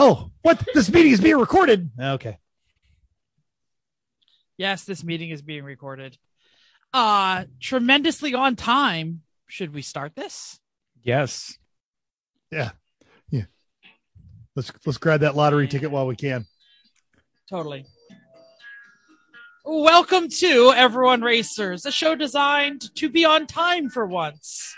Oh, what? This meeting is being recorded. Okay. Yes, this meeting is being recorded. Tremendously on time. Should we start this? Yes. Yeah. Yeah. Let's grab that lottery ticket while we can. Totally. Welcome to Everyone Racers, a show designed to be on time for once.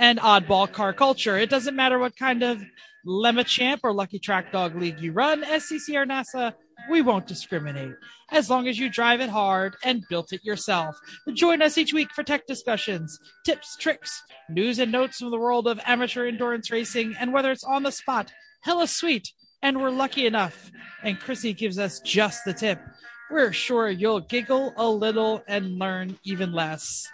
And oddball car culture. It doesn't matter what kind of Lemachamp or Lucky Track Dog League you run, SCC or NASA, we won't discriminate. As long as you drive it hard and built it yourself. Join us each week for tech discussions, tips, tricks, news and notes from the world of amateur endurance racing, and whether it's on the spot, hella sweet, and we're lucky enough, and Chrissy gives us just the tip, we're sure you'll giggle a little and learn even less.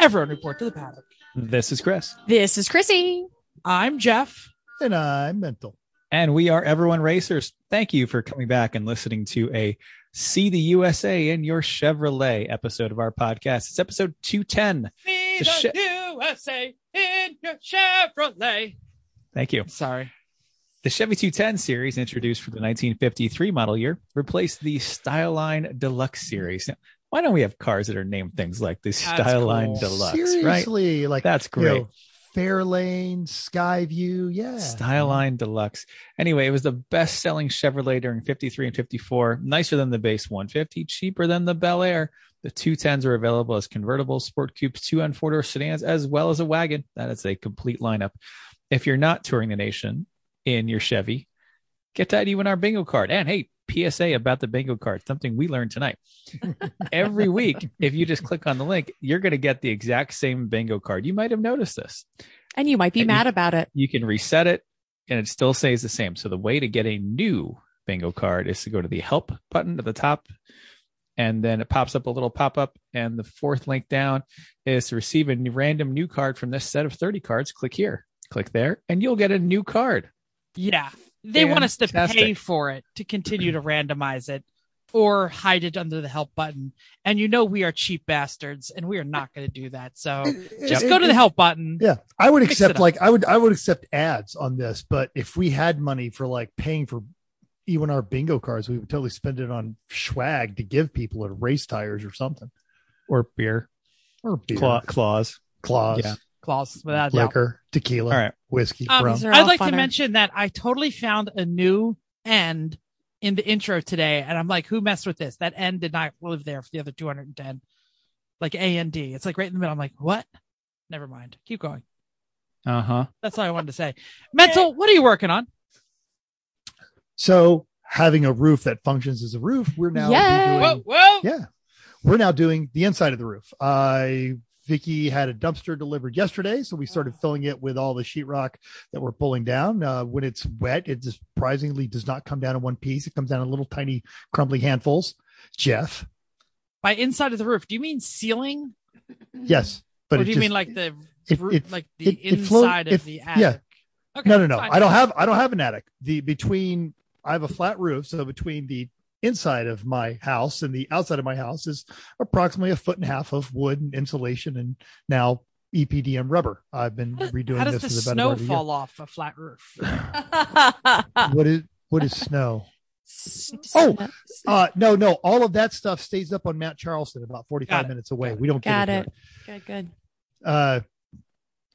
Everyone report to the paddock. This is Chris. This is Chrissy. I'm Jeff. And I'm Mental. And we are Everyone Racers. Thank you for coming back and listening to a See the USA in Your Chevrolet episode of our podcast. It's episode 210. See the USA in your Chevrolet. Thank you. Sorry. The Chevy 210 series, introduced for the 1953 model year, replaced the Styleline Deluxe series. Now, why don't we have cars that are named things like the Styleline Deluxe? Seriously, right? Like, that's great. You know, Fairlane, Skyview, yeah. Styleline Deluxe. Anyway, it was the best-selling Chevrolet during 53 and 54, nicer than the base 150, cheaper than the Bel Air. The 210s are available as convertibles, sport coupes, two- and four-door sedans, as well as a wagon. That is a complete lineup. If you're not touring the nation in your Chevy, get that E1R bingo card. And hey, PSA about the bingo card, something we learned tonight. Every week, if you just click on the link, you're going to get the exact same bingo card. You might have noticed this. And you might be mad about it. You can reset it and it still stays the same. So the way to get a new bingo card is to go to the help button at the top, and then it pops up a little pop-up, and the fourth link down is to receive a random new card from this set of 30 cards. Click here, click there, and you'll get a new card. Yeah. They want us to pay for it to continue to randomize it or hide it under the help button. And you know, we are cheap bastards and we are not going to do that. So just go to the help button. Yeah. I would accept I would accept ads on this, but if we had money for like paying for E1R bingo cards, we would totally spend it on swag to give people at race tires or something, or beer or claws. Yeah. Claws, without liquor, tequila, all right, whiskey, rum. I'd like to mention that I totally found a new end in the intro today, and I'm like, who messed with this? That end did not live there for the other 210, like A and D. It's like right in the middle. I'm like, what? Never mind. Keep going. Uh-huh. That's all I wanted to say. Mental, what are you working on? So having a roof that functions as a roof, we're now doing, whoa. Yeah, we're now doing the inside of the roof. Vicky had a dumpster delivered yesterday, so we started filling it with all the sheetrock that we're pulling down. When it's wet, it surprisingly does not come down in one piece. It comes down in little tiny crumbly handfuls. Jeff. By inside of the roof, do you mean ceiling? Yes. But or do you mean like the inside of the attic? Yeah. Okay, no. Fine. I don't have an attic. I have a flat roof, so between the inside of my house and the outside of my house is approximately 1.5 feet of wood and insulation, and now EPDM rubber. I've been redoing how does this. Does the snow fall off a flat roof? What is snow? No. All of that stuff stays up on Mount Charleston, about 45 minutes away. We don't get it. Good.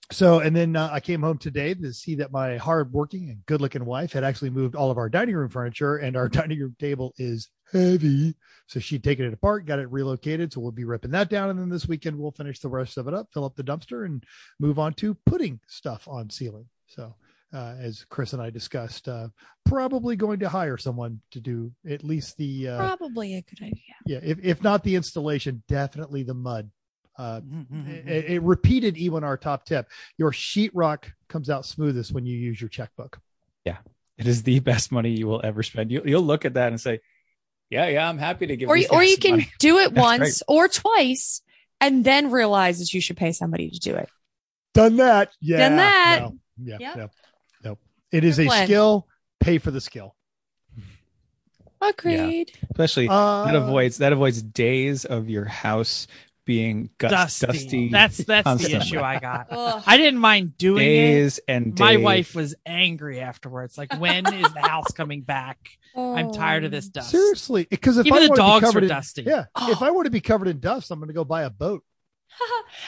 So, and then I came home today to see that my hardworking and good-looking wife had actually moved all of our dining room furniture, and our dining room table is heavy. So she'd taken it apart, got it relocated. So we'll be ripping that down. And then this weekend, we'll finish the rest of it up, fill up the dumpster, and move on to putting stuff on ceiling. So as Chris and I discussed, probably going to hire someone to do at least the... probably a good idea. Yeah, if not the installation, definitely the mud. A repeated E1R top tip. Your sheetrock comes out smoothest when you use your checkbook. Yeah. It is the best money you will ever spend. You'll look at that and say, yeah, I'm happy to give you. Or you can do it once or twice and then realize that you should pay somebody to do it. Done that. Yeah. Done that. No. Yeah. Yep. No. It is a skill. Pay for the skill. Agreed. Yeah. Especially that avoids days of your house being dusty. That's the issue I got. I didn't mind doing days it. And days. My wife was angry afterwards. Like, when is the house coming back? I'm tired of this dust. Seriously, because if even I the dogs were dusty. Yeah, if I were to be covered in dust, I'm going to go buy a boat.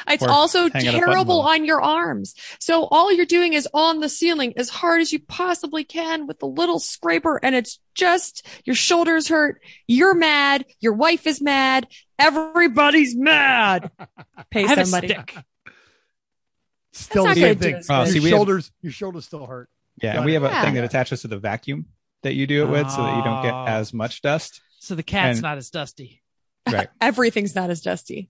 It's also terrible on your arms. So all you're doing is on the ceiling as hard as you possibly can with the little scraper, and it's just your shoulders hurt. You're mad. Your wife is mad. Everybody's mad. Pay somebody. Still the same thing. Your shoulders still hurt. Yeah, and we have a thing that attaches to the vacuum that you do it with, so that you don't get as much dust. So the cat's not as dusty. Right. Everything's not as dusty.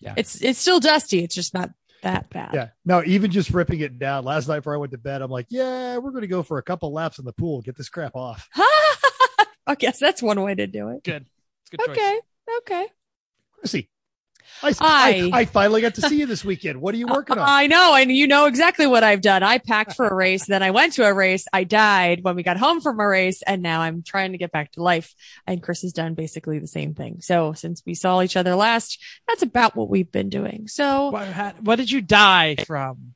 Yeah. It's still dusty. It's just not that bad. Yeah. No, even just ripping it down. Last night before I went to bed, I'm like, we're going to go for a couple laps in the pool. Get this crap off. I guess that's one way to do it. Good. It's good. Okay. Choice. Okay. Chrissy, I finally got to see you this weekend. What are you working on? I know. And you know exactly what I've done. I packed for a race. Then I went to a race. I died when we got home from a race. And now I'm trying to get back to life. And Chris has done basically the same thing. So since we saw each other last, that's about what we've been doing. So what did you die from?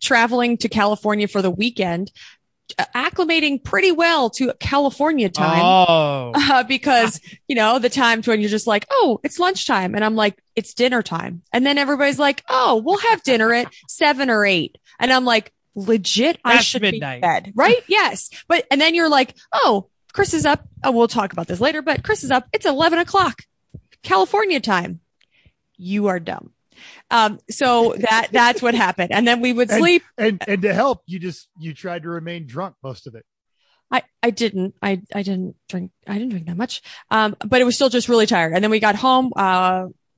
Traveling to California for the weekend. Acclimating pretty well to California time because, you know, the times when you're just like, oh, it's lunchtime. And I'm like, it's dinner time. And then everybody's like, oh, we'll have dinner at 7 or 8. And I'm like, legit, I should be in bed. Right? Yes. But, and then you're like, oh, Chris is up. Oh, we'll talk about this later, but Chris is up. It's 11 o'clock California time. You are dumb. So that's what happened. And then we would sleep. And to help, you tried to remain drunk most of it. I didn't drink that much. But it was still just really tired. And then we got home.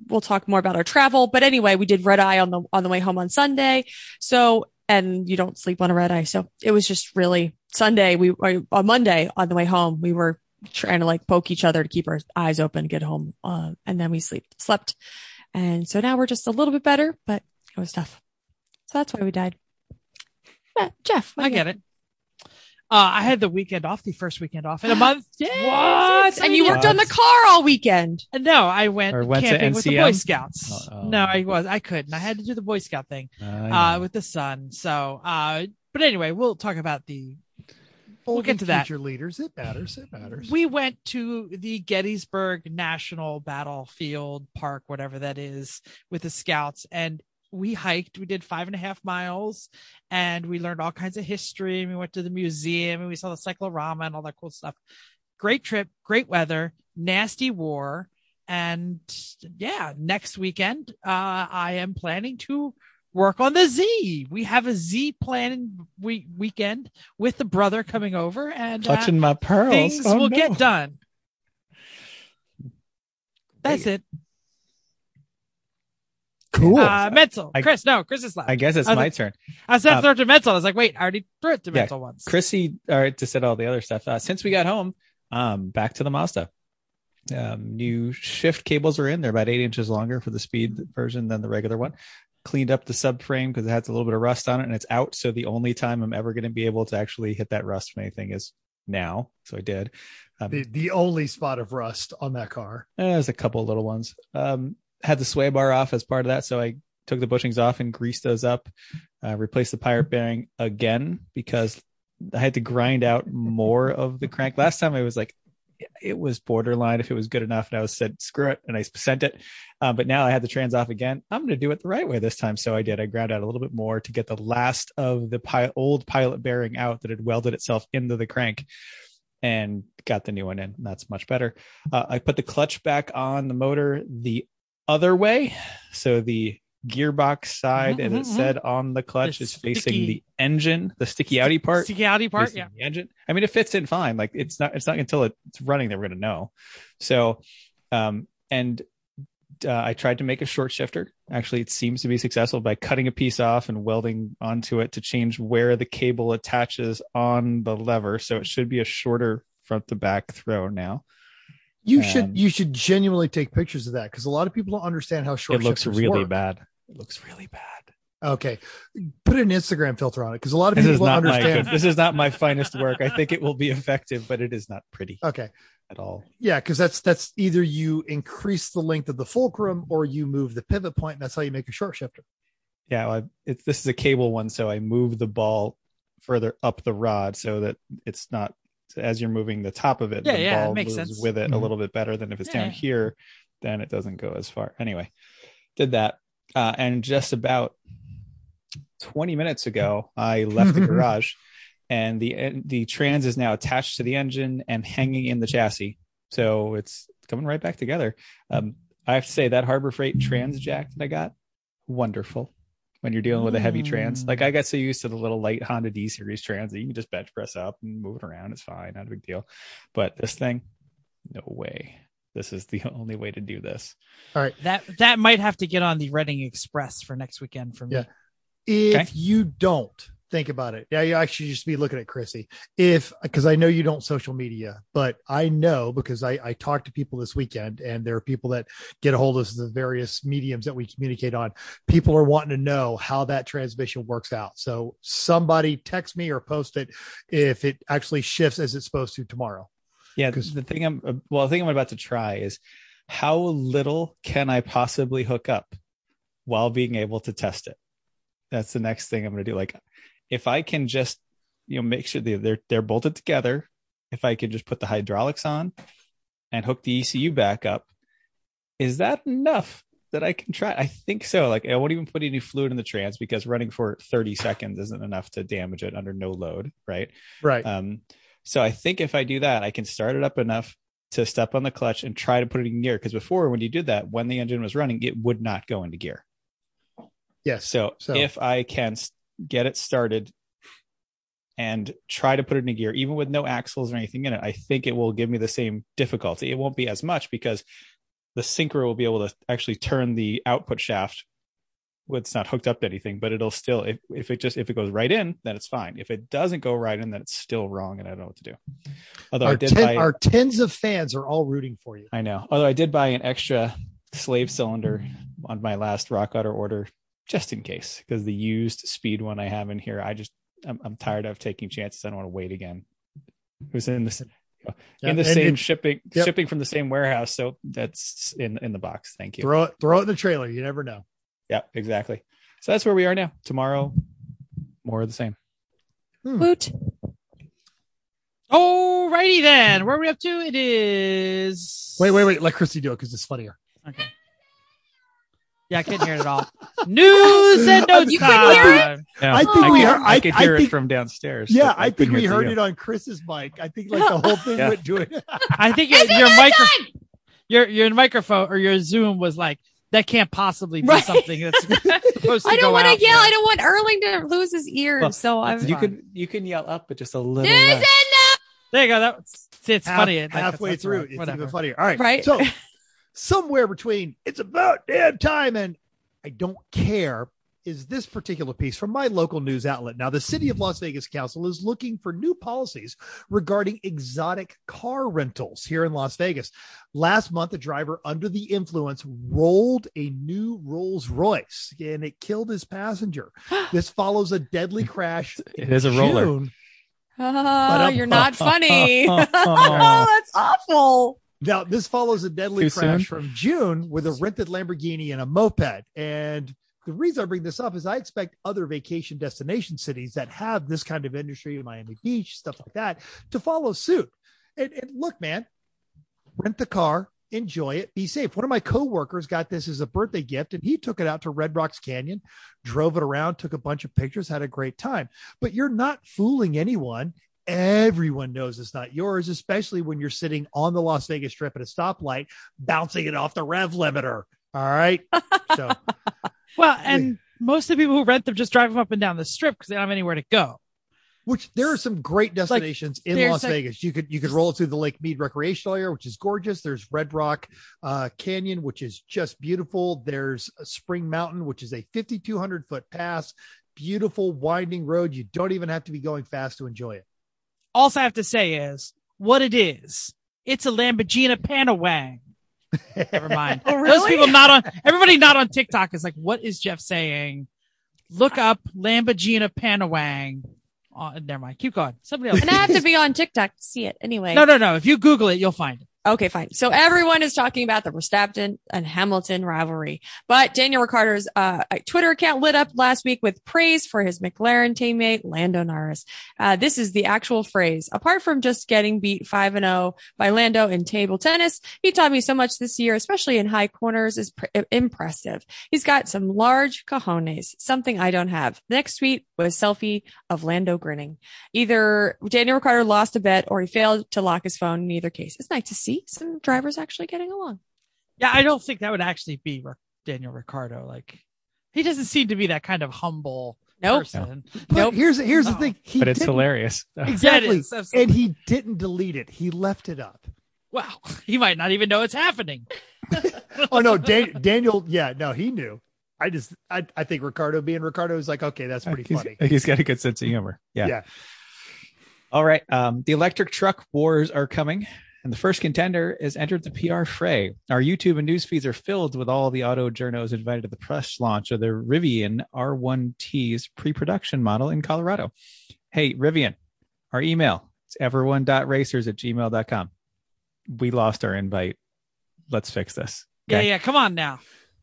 We'll talk more about our travel, but anyway, we did red eye on the way home on Sunday. So, and you don't sleep on a red eye. So it was just really Sunday. On Monday on the way home, we were trying to like poke each other to keep our eyes open, get home. And then we slept. And so now we're just a little bit better, but it was tough. So that's why we died. Yeah, Jeff. I get it. I had the weekend off, the first weekend off in a month. What? And you worked on the car all weekend. No, I went camping with the Boy Scouts. Uh-oh. No, I couldn't. I had to do the Boy Scout thing with the son. So, but anyway, we'll talk about we'll get to that. Future leaders, it matters. We went to the Gettysburg National Battlefield Park, whatever that is, with the Scouts, and we hiked. We did 5.5 miles, and we learned all kinds of history. And we went to the museum, and we saw the cyclorama and all that cool stuff. Great trip, great weather, nasty war, and next weekend I am planning to work on the Z. We have a Z planning weekend with the brother coming over, and clutching my pearls. Things will get done. That's it. Cool. Menzel. Chris is left. I guess it's my turn. I said throw it to Menzel. I was like, wait, I already threw it to Menzel once. Chrissy, all right, to set all the other stuff. Since we got home, back to the Mazda. New shift cables are in. They're about 8 inches longer for the speed version than the regular one. Cleaned up the subframe because it has a little bit of rust on it, and it's out. So the only time I'm ever going to be able to actually hit that rust from anything is now. So I did. The only spot of rust on that car. There's a couple of little ones. Had the sway bar off as part of that, so I took the bushings off and greased those up. Replaced the pirate bearing again because I had to grind out more of the crank. Last time I was like, it was borderline if it was good enough, and I said screw it, and I sent it. But now I had the trans off again. I'm going to do it the right way this time, so I did. I ground out a little bit more to get the last of the old pilot bearing out that had welded itself into the crank, and got the new one in. That's much better. I put the clutch back on the motor the other way, so the gearbox side and it said on the clutch is facing the engine, the sticky outy part, yeah, the engine. I mean, it fits in fine. Like it's not until it's running that we're going to know. So I tried to make a short shifter. Actually, it seems to be successful by cutting a piece off and welding onto it to change where the cable attaches on the lever, so it should be a shorter front to back throw now. You should genuinely take pictures of that, because a lot of people don't understand how short shifters work. It looks really bad. Okay. Put an Instagram filter on it, because a lot of people don't understand. This is not my finest work. I think it will be effective, but it is not pretty. Okay. at all. Yeah, because that's either you increase the length of the fulcrum or you move the pivot point, and that's how you make a short shifter. Yeah, well, this is a cable one, so I move the ball further up the rod so that it's not, as you're moving the top of it, the ball moves sense. With it a little bit better than if it's down here, then it doesn't go as far. Anyway, did that. And just about 20 minutes ago, I left the garage, and the trans is now attached to the engine and hanging in the chassis. So it's coming right back together. I have to say that Harbor Freight trans jack that I got, wonderful. When you're dealing with a heavy trans, like I got so used to the little light Honda D series trans that you can just bench press up and move it around. It's fine. Not a big deal. But this thing, no way. This is the only way to do this. All right. That might have to get on the Reading Express for next weekend for me. Yeah. If you don't think about it. Yeah. You actually just be looking at Chrissy because I know you don't social media, but I know because I talked to people this weekend, and there are people that get a hold of the various mediums that we communicate on. People are wanting to know how that transmission works out. So somebody text me or post it if it actually shifts as it's supposed to tomorrow. Yeah. Because the thing I'm about to try is how little can I possibly hook up while being able to test it? That's the next thing I'm going to do. Like, if I can just, make sure they're bolted together. If I could just put the hydraulics on and hook the ECU back up, is that enough that I can try? I think so. Like, I won't even put any fluid in the trans because running for 30 seconds isn't enough to damage it under no load. Right. So I think if I do that, I can start it up enough to step on the clutch and try to put it in gear. Because before, when you did that, when the engine was running, it would not go into gear. Yes. So if I can get it started and try to put it in gear, even with no axles or anything in it, I think it will give me the same difficulty. It won't be as much because the synchro will be able to actually turn the output shaft. It's not hooked up to anything, but it'll still, if it goes right in, then it's fine. If it doesn't go right in, then it's still wrong, and I don't know what to do. Although our tens of fans are all rooting for you. I know. Although I did buy an extra slave cylinder on my last Rock Auto order, just in case, because the used speed one I have in here, I'm tired of taking chances. I don't want to wait again. It was shipping from the same warehouse, so that's in the box. Thank you. Throw it in the trailer. You never know. Yeah, exactly. So that's where we are now. Tomorrow, more of the same. Woot. All righty then. Where are we up to? It is... Wait. Let Christy do it because it's funnier. Okay. Yeah, I couldn't hear it at all. News and notes. You couldn't hear it? No, I could hear it from downstairs. Yeah, I think we heard it on Chris's mic. I think the whole thing went to it. I think your microphone or your Zoom was like, that can't possibly be something that's supposed to I don't want to yell. There. I don't want Erling to lose his ears. Well, so I'm you can yell up, but just a little. There's enough. There you go. It's funny. Halfway through, it's even funnier. All right. So somewhere between it's about damn time and I don't care is this particular piece from my local news outlet. Now, the City of Las Vegas Council is looking for new policies regarding exotic car rentals here in Las Vegas. Last month, a driver under the influence rolled a new Rolls Royce, and it killed his passenger. This follows a deadly crash. It is a roller. Oh, you're not funny. Oh, that's awful. Now, this follows a deadly crash from June with a rented Lamborghini and a moped. And the reason I bring this up is I expect other vacation destination cities that have this kind of industry, Miami Beach, stuff like that, to follow suit. And look, man, rent the car, enjoy it, be safe. One of my coworkers got this as a birthday gift, and he took it out to Red Rocks Canyon, drove it around, took a bunch of pictures, had a great time. But you're not fooling anyone. Everyone knows it's not yours, especially when you're sitting on the Las Vegas Strip at a stoplight, bouncing it off the rev limiter. All right. So. Well, and most of the people who rent them just drive them up and down the strip because they don't have anywhere to go. Which there are some great destinations in Las Vegas. You could roll it through the Lake Mead recreational area, which is gorgeous. There's Red Rock Canyon, which is just beautiful. There's Spring Mountain, which is a 5,200 foot pass, beautiful winding road. You don't even have to be going fast to enjoy it. Also, I have to say is what it is. It's a Lamborghini Panawang. Never mind. Oh, really? Those people everybody not on TikTok is like, what is Jeff saying? Look up Lamborghini Panawang. Never mind. Keep going. Somebody else. And I have to be on TikTok to see it anyway. No. If you Google it, you'll find it. Okay, fine. So everyone is talking about the Verstappen and Hamilton rivalry, but Daniel Ricciardo's Twitter account lit up last week with praise for his McLaren teammate, Lando Norris. This is the actual phrase. Apart from just getting beat 5-0 by Lando in table tennis, he taught me so much this year, especially in high corners, is impressive. He's got some large cojones, something I don't have. The next tweet was selfie of Lando grinning. Either Daniel Ricciardo lost a bet or he failed to lock his phone. In either case, it's nice to see some drivers actually getting along. Yeah, I don't think that would actually be Daniel Ricciardo. Like, he doesn't seem to be that kind of humble person. Nope. Here's the thing. But it's hilarious. Exactly. It's and he didn't delete it. He left it up. Wow. He might not even know it's happening. Oh, no. Daniel. Yeah, no, he knew. I think Ricciardo being Ricciardo is like, okay, that's pretty funny. He's got a good sense of humor. Yeah. All right. The electric truck wars are coming. And the first contender has entered the PR fray. Our YouTube and news feeds are filled with all the auto journos invited to the press launch of the Rivian R1T's pre-production model in Colorado. Hey, Rivian, our email, it's everyone.racers@gmail.com. We lost our invite. Let's fix this. Okay? Yeah, come on now.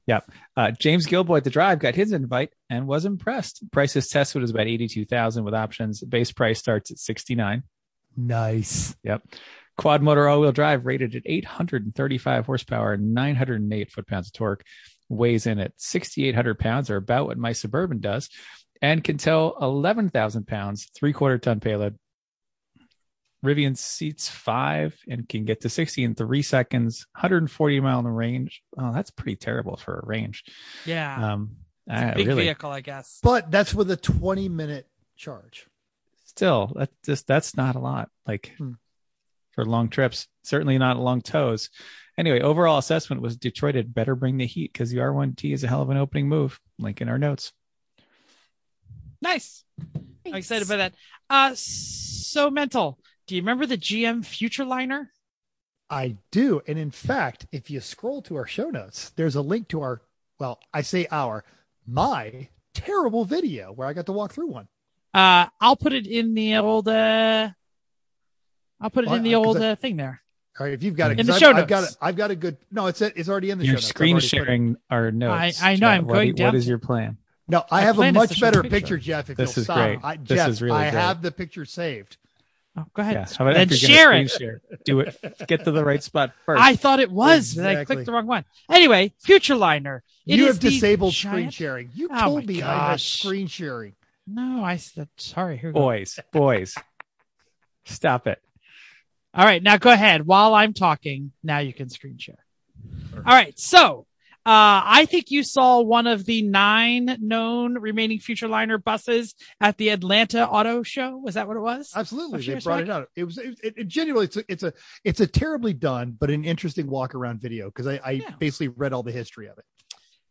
Yep. James Gilboy at The Drive got his invite and was impressed. Price's test was about $82,000 with options. Base price starts at $69,000. Nice. Yep. Quad motor all-wheel drive rated at 835 horsepower and 908 foot-pounds of torque, weighs in at 6,800 pounds, or about what my Suburban does, and can tow 11,000 pounds, 3/4 ton payload. Rivian seats 5 and can get to 60 in 3 seconds, 140 mile in the range. Oh, that's pretty terrible for a range. Yeah. It's a big vehicle, I guess. But that's with a 20-minute charge. Still, that's not a lot. Like... for long trips, certainly not long tows. Anyway, overall assessment was Detroit had better bring the heat because the R1T is a hell of an opening move. Link in our notes. Nice. Thanks. I'm excited about that. So mental. Do you remember the GM Future Liner? I do. And in fact, if you scroll to our show notes, there's a link to my terrible video where I got to walk through one. I'll put it in the old... thing there. All right, if you've got it in the show notes. I've got a good. No, it's already in the show notes. You're screen sharing our notes. I know. Jeff, I'm going down. What is your plan? No, I have a much better picture, Jeff. If this you'll is stop. Great. Jeff, this is really great. I have the picture saved. Oh, go ahead. Yeah, then share it. Do it. Get to the right spot first. I thought it was, but I clicked the wrong one. Anyway, Future Liner. You have disabled screen sharing. You told me I had screen sharing. No, I said sorry. Here we go. Boys, stop it. All right, now go ahead. While I'm talking, now you can screen share. All right, so I think you saw one of the 9 known remaining Future Liner buses at the Atlanta Auto Show. Was that what it was? Absolutely, they brought it out. It was genuinely it's a terribly done but an interesting walk around video because I basically read all the history of it.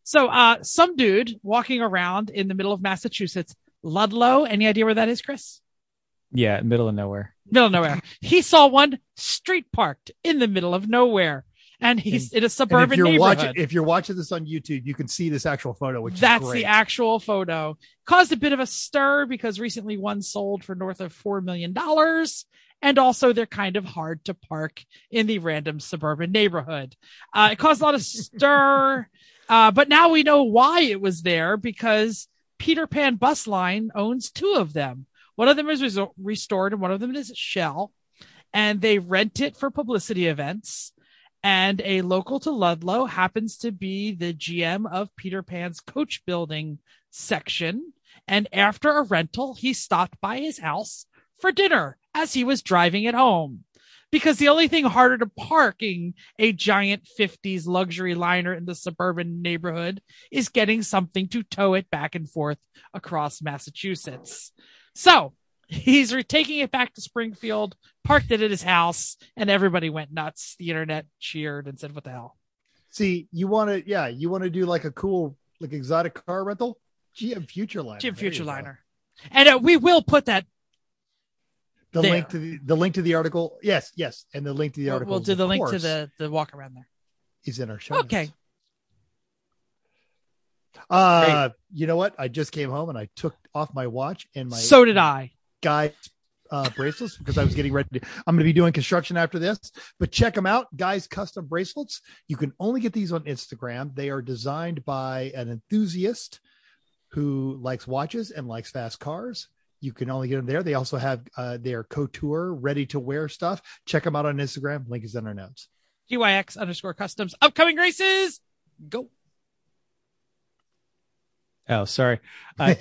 So some dude walking around in the middle of Massachusetts, Ludlow. Any idea where that is, Chris? Yeah, middle of nowhere. He saw one street parked in the middle of nowhere, and he's in a suburban neighborhood. If you're watching this on YouTube, you can see this actual photo, which is great. The actual photo. Caused a bit of a stir because recently one sold for north of $4 million, and also they're kind of hard to park in the random suburban neighborhood. It caused a lot of stir, but now we know why it was there, because Peter Pan Bus Line owns 2 of them. One of them is restored and one of them is a shell, and they rent it for publicity events. And a local to Ludlow happens to be the GM of Peter Pan's coach building section. And after a rental, he stopped by his house for dinner as he was driving it home, because the only thing harder to parking a giant 50s luxury liner in the suburban neighborhood is getting something to tow it back and forth across Massachusetts. So he's taking it back to Springfield, parked it at his house, and everybody went nuts. The internet cheered and said, "What the hell?" See, you want to do like a cool, like exotic car rental? GM Future Liner. And we will put that. The link to the article. Yes, and the link to the article. We'll do the link to the walk around there. Is in our show. Okay. Notes. You know what? I just came home and I took off my watch and my. So did I. Guy's bracelets because I was getting ready. I'm going to be doing construction after this, but check them out. Guy's Custom Bracelets. You can only get these on Instagram. They are designed by an enthusiast who likes watches and likes fast cars. You can only get them there. They also have their couture, ready-to-wear stuff. Check them out on Instagram. Link is in our notes. GYX_customs. Upcoming races. Go. Oh, sorry.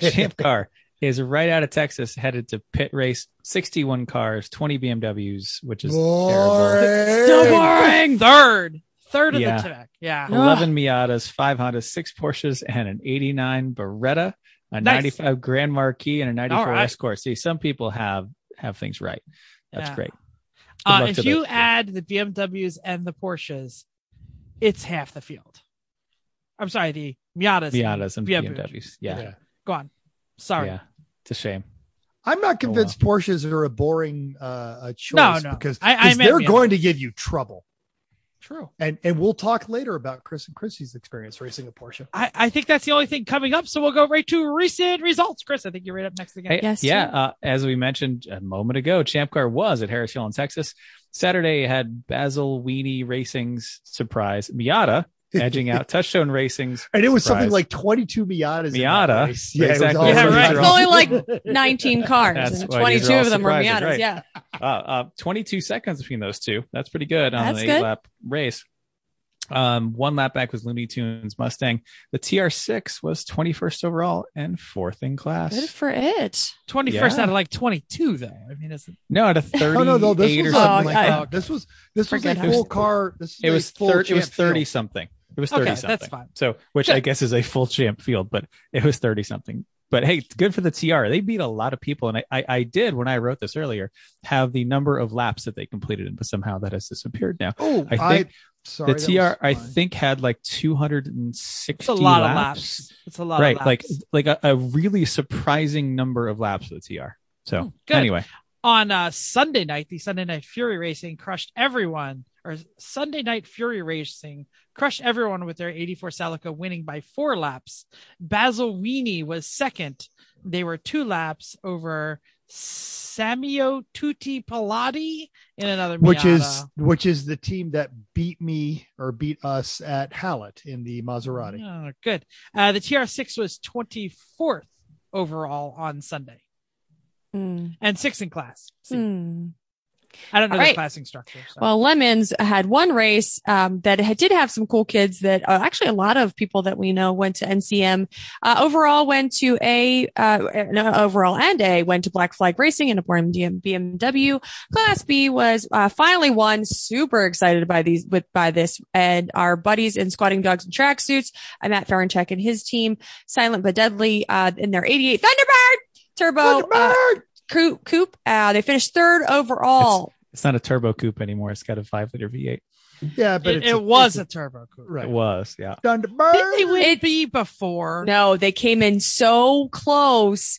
Champ Car is right out of Texas, headed to pit race. 61 cars, 20 BMWs, which is terrible. So boring. Third of the track. Yeah. 11 Miatas, 5 Hondas, 6 Porsches, and an 89 Beretta. A 95 Grand Marquis and a 94 Escort. See, some people have things right. That's great. If you add the BMWs and the Porsches, it's half the field. I'm sorry, the Miatas and BMWs. Yeah. Go on. Sorry. Yeah. It's a shame. I'm not convinced Porsches are a boring choice because they're going to give you trouble. True. And we'll talk later about Chris and Chrissy's experience racing a Porsche. I think that's the only thing coming up. So we'll go right to recent results. Chris, I think you're right up next again. Hey, yes. Yeah. As we mentioned a moment ago, Champ Car was at Harris Hill in Texas. Saturday had Basil Weenie Racing's surprise Miata edging out Touchstone Racing's. And it was something like 22 Miatas. Miata. Yeah, exactly. It's only like 19 cars and 22 of them were Miatas. Right. Yeah. 22 seconds between those two. That's pretty good on an 8-lap race. One lap back was Looney Tunes Mustang. The TR6 was 21st overall and 4th in class. Good for it. 21st out of like 22 though. I mean, it's out of 30. No, this was something like that. This was a full car. It was 30 something. It was 30 something. That's fine. So, which I guess is a full champ field, but it was 30 something. But hey, good for the TR. They beat a lot of people. And I did, when I wrote this earlier, have the number of laps that they completed, but somehow that has disappeared now. Oh, sorry, the TR, I think, had like 260 laps. It's a lot of laps. Right. Like a really surprising number of laps with the TR. So anyway. On Sunday night, the Sunday Night Fury Racing crushed everyone. Sunday Night Fury Racing crushed everyone with their 84 Celica, winning by 4 laps. Basil Weenie was second. They were 2 laps over Samio Tutti Pallotti in another Miata. Which is the team that beat us at Hallett in the Maserati. Oh, good. The TR6 was 24th overall on Sunday. And 6th in class. I don't know the classing structure. So. Well, Lemons had one race that did have some cool kids that actually a lot of people that we know went to NCM. Overall and A went to Black Flag Racing and a BMW. Class B was finally won. Super excited by this. And our buddies in Squatting Dogs and Tracksuits, Matt Ferenczak and his team, Silent but Deadly in their 88 Thunderbird Turbo. Thunderbird! Coupe. They finished third overall. It's not a turbo coupe anymore. It's got a 5-liter V8. Yeah, but it was a turbo coupe. Right. It was, yeah. Thunderbird. Didn't they win B before? No, they came in so close.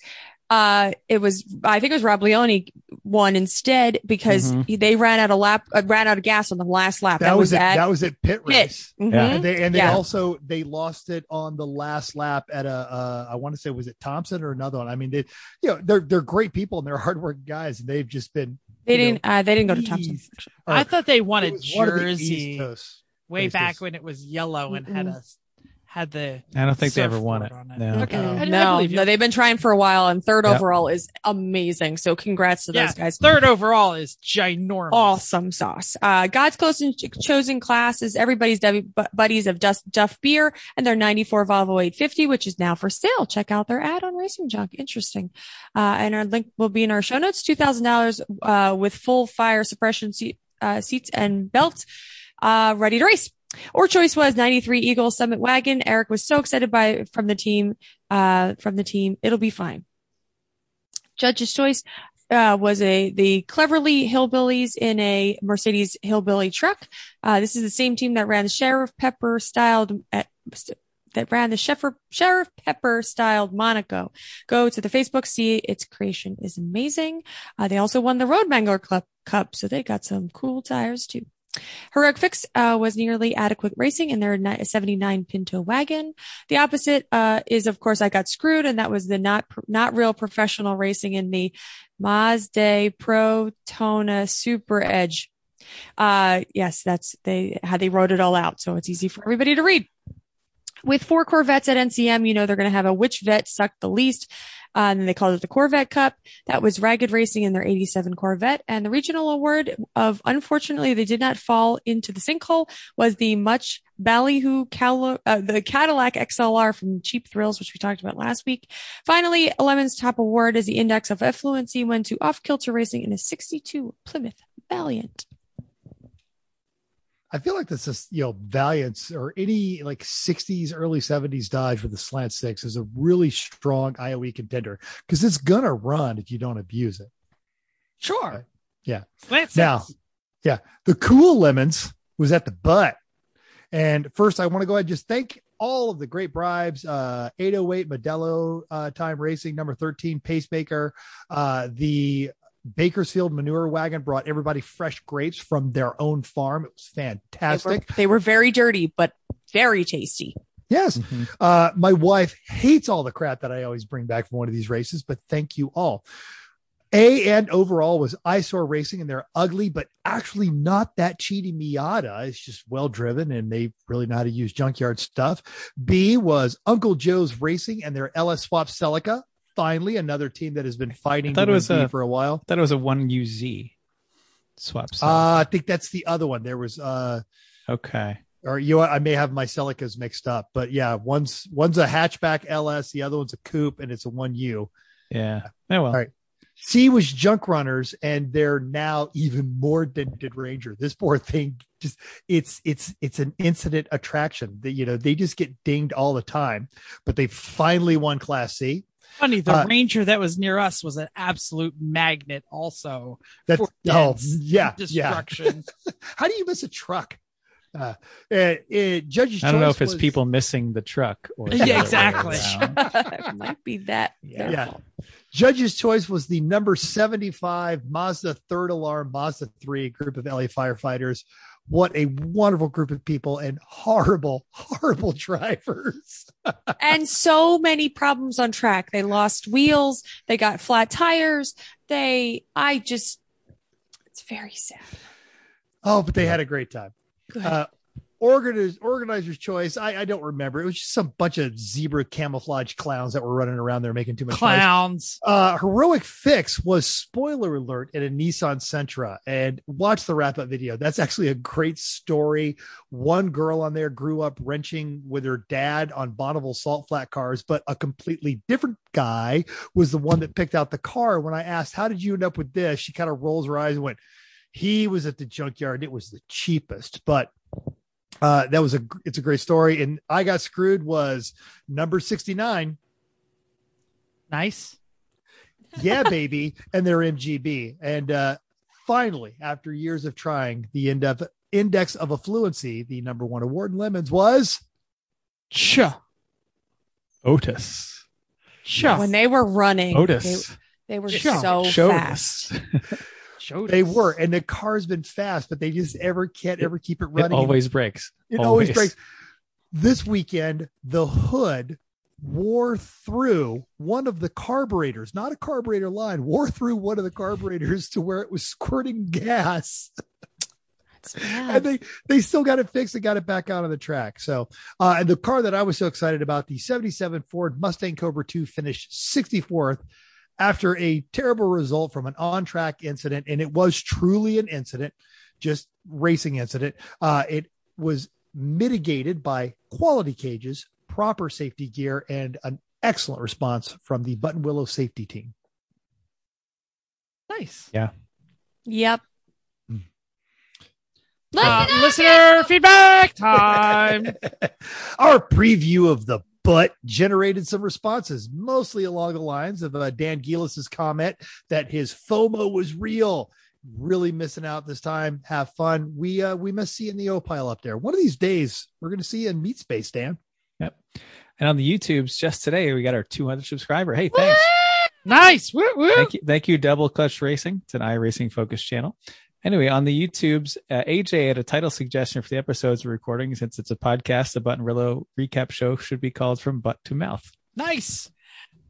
I think it was Rob Leone won instead because they ran out of gas on the last lap. That was at pit race. Yeah. And they also, they lost it on the last lap at I want to say, was it Thompson or another one? I mean, they're great people and they're hardworking guys. And they've just been, they didn't go to Thompson. I thought they won a jersey way back when it was yellow and had a. Had the I don't think they ever won it. No. Okay. No, they've been trying for a while, and third overall is amazing. So congrats to those guys. Third overall is ginormous. Awesome sauce. God's Close and Chosen class is everybody's buddies of Duff Beer and their 94 Volvo 850, which is now for sale. Check out their ad on Racing Junk. Interesting. And our link will be in our show notes. $2,000 with full fire suppression seats and belt, ready to race. Our choice was 93 Eagle Summit Wagon. Eric was so excited from the team. It'll be fine. Judge's choice was the Cleverly Hillbillies in a Mercedes Hillbilly truck. This is the same team that ran the Sheriff Pepper styled Monaco. Go to the Facebook, see its creation is amazing. They also won the Road Mangler Cup, so they got some cool tires too. Heroic Fix was nearly adequate racing in their 79 Pinto wagon. The opposite is, of course, I Got Screwed, and that was the not real professional racing in the Mazda Pro Tona Super Edge. Yes, that's how they wrote it all out, so it's easy for everybody to read. With four Corvettes at NCM, you know they're going to have a which vet sucked the least. And they called it the Corvette Cup. That was Ragged Racing in their 87 Corvette. And the regional award of, unfortunately, they did not fall into the sinkhole, was the much ballyhoo the Cadillac XLR from Cheap Thrills, which we talked about last week. Finally, Lemons' top award is the Index of Effluency went to Off-Kilter Racing in a 62 Plymouth Valiant. I feel like this is, you know, Valiants or any like 60s, early 70s Dodge with the slant six is a really strong IOE contender because it's going to run if you don't abuse it. Sure. Yeah. Slant six. Now, yeah. The cool Lemons was at the butt. And first, I want to go ahead and just thank all of the great bribes, 808 Modelo Time Racing, number 13, Pacemaker, the Bakersfield manure wagon brought everybody fresh grapes from their own farm. It was fantastic. They were very dirty, but very tasty. Yes. Mm-hmm. My wife hates all the crap that I always bring back from one of these races, but thank you all. And overall was Eyesore Racing, and they're ugly, but actually not that cheaty Miata. It's just well-driven, and they really know how to use junkyard stuff. B was Uncle Joe's Racing, and their LS Swap Celica. Finally, another team that has been fighting for a while. I thought it was a 1UZ swap. I think that's the other one. There was okay. Or I may have my Celicas mixed up, but yeah, one's a hatchback LS, the other one's a coupe, and it's a 1U. Yeah. Oh well. All right. C was Junk Runners, and they're now even more dented Ranger. This poor thing just it's an incident attraction. That they just get dinged all the time, but they finally won Class C. Funny, the Ranger that was near us was an absolute magnet also. That's destruction. Yeah. How do you miss a truck? Judge's I don't know if it's people missing the truck or yeah, exactly. It might be that. Yeah. Judge's choice was the number 75 Mazda third alarm Mazda 3 group of LA firefighters. What a wonderful group of people and horrible, horrible drivers. And so many problems on track. They lost wheels. They got flat tires. It's very sad. Oh, but they had a great time. Organizer's choice. I don't remember. It was just some bunch of zebra camouflage clowns that were running around there making too much noise. Heroic Fix was, spoiler alert, in a Nissan Sentra, and watch the wrap up video. That's actually a great story. One girl on there grew up wrenching with her dad on Bonneville salt flat cars, but a completely different guy was the one that picked out the car. When I asked, how did you end up with this? She kind of rolls her eyes and went, he was at the junkyard. It was the cheapest, but it's a great story. And I Got Screwed was number 69. Nice. Yeah, baby. And they're MGB. And finally, after years of trying, the Index of Affluency, the number one award in Lemons was Otis. When they were running, Otis. They were so fast. They were, and the car's been fast, but they just can't keep it running. It always breaks. It always breaks. This weekend, the hood wore through one of the carburetors, not a carburetor line, wore through one of the carburetors to where it was squirting gas. That's bad. And they still got it fixed and got it back out on the track. So, and the car that I was so excited about, the 77 Ford Mustang Cobra II, finished 64th. After a terrible result from an on-track incident, and it was truly an incident, just racing incident, it was mitigated by quality cages, proper safety gear, and an excellent response from the Button Willow safety team. Nice. Yeah. Yep. Listener feedback time. Our preview of the but generated some responses, mostly along the lines of Dan Gilis's comment that his FOMO was real. Really missing out this time. Have fun. We must see you in the O-Pile up there. One of these days, we're going to see you in Meat Space, Dan. Yep. And on the YouTubes, just today, we got our 200th subscriber. Hey, thanks. Woo! Nice. Woo, woo. Thank you, Double Clutch Racing. It's an iRacing-focused channel. Anyway, on the YouTubes, AJ had a title suggestion for the episodes we're recording. Since it's a podcast, the Butt and Rillo recap show should be called From Butt to Mouth. Nice.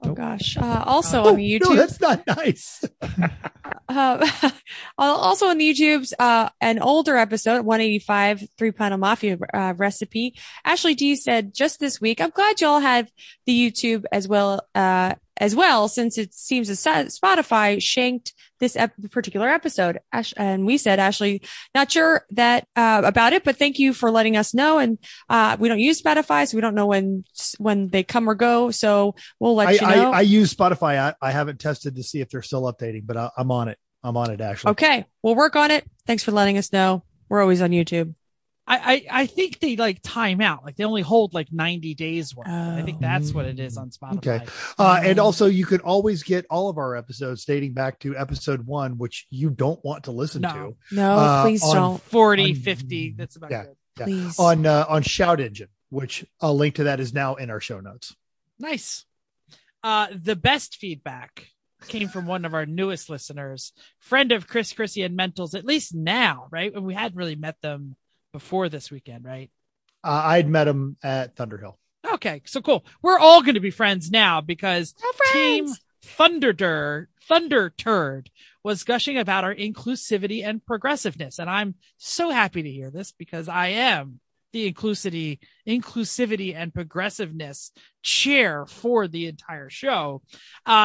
Oh, gosh. Also on the YouTube. No, that's not nice. Also on the YouTube's an older episode, 185 3-Pound of Mafia recipe. Ashley D said just this week, I'm glad y'all have the YouTube as well, since it seems as Spotify shanked this particular episode. And we said, Ashley, not sure that about it, but thank you for letting us know. And we don't use Spotify, so we don't know when they come or go. So we'll let you know. I use Spotify. I haven't tested to see if they're still updating, but I'm on it. I'm on it, Ashley. Okay, we'll work on it. Thanks for letting us know. We're always on YouTube. I think they like time out. Like they only hold like 90 days worth. I think that's what it is on Spotify. Okay. And also you could always get all of our episodes dating back to episode 1, which you don't want to listen to. No, please don't. 40, 50. That's about it. Yeah. Please. On Shout Engine, which a link to that is now in our show notes. Nice. The best feedback came from one of our newest listeners, friend of Chris, Chrissy, and Mentals, at least now, right? We hadn't really met them before this weekend, right? I'd met him at Thunderhill. Okay, so cool. We're all going to be friends now because Team Thunder Turd was gushing about our inclusivity and progressiveness, and I'm so happy to hear this because I am the inclusivity and progressiveness chair for the entire show.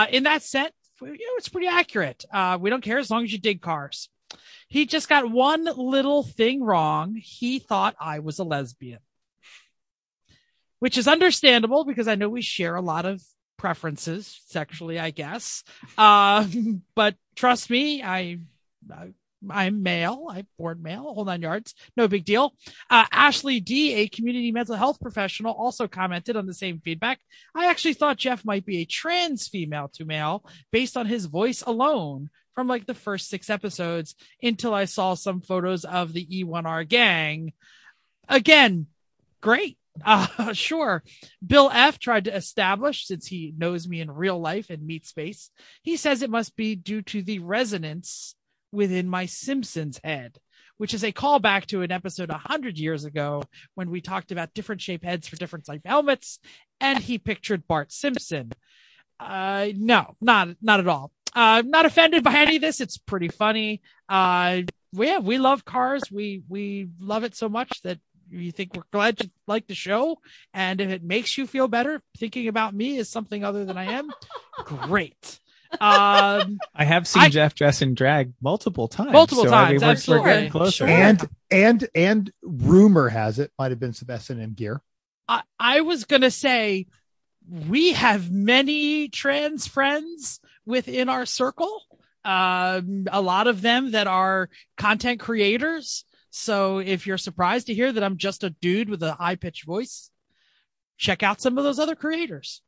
In that sense, you know, it's pretty accurate. We don't care as long as you dig cars. He just got one little thing wrong. He thought I was a lesbian, which is understandable because I know we share a lot of preferences sexually, I guess. But trust me, I'm male. I'm born male. Hold on yards. No big deal. Ashley D, a community mental health professional, also commented on the same feedback. I actually thought Jeff might be a trans female to male based on his voice alone, from like the first 6 episodes until I saw some photos of the E1R gang. Again, great. Sure. Bill F tried to establish, since he knows me in real life and meat space, he says it must be due to the resonance within my Simpsons head, which is a callback to an episode 100 years ago when we talked about different shape heads for different type helmets. And he pictured Bart Simpson. No, not at all. I'm not offended by any of this. It's pretty funny. We love cars. We love it so much that you think we're glad you like the show. And if it makes you feel better, thinking about me is something other than I am. Great. I have seen Jeff dress in drag multiple times. I mean, we're getting closer. And rumor has it might have been some S&M gear. I was going to say we have many trans friends within our circle, a lot of them that are content creators. So if you're surprised to hear that I'm just a dude with a high-pitched voice, check out some of those other creators.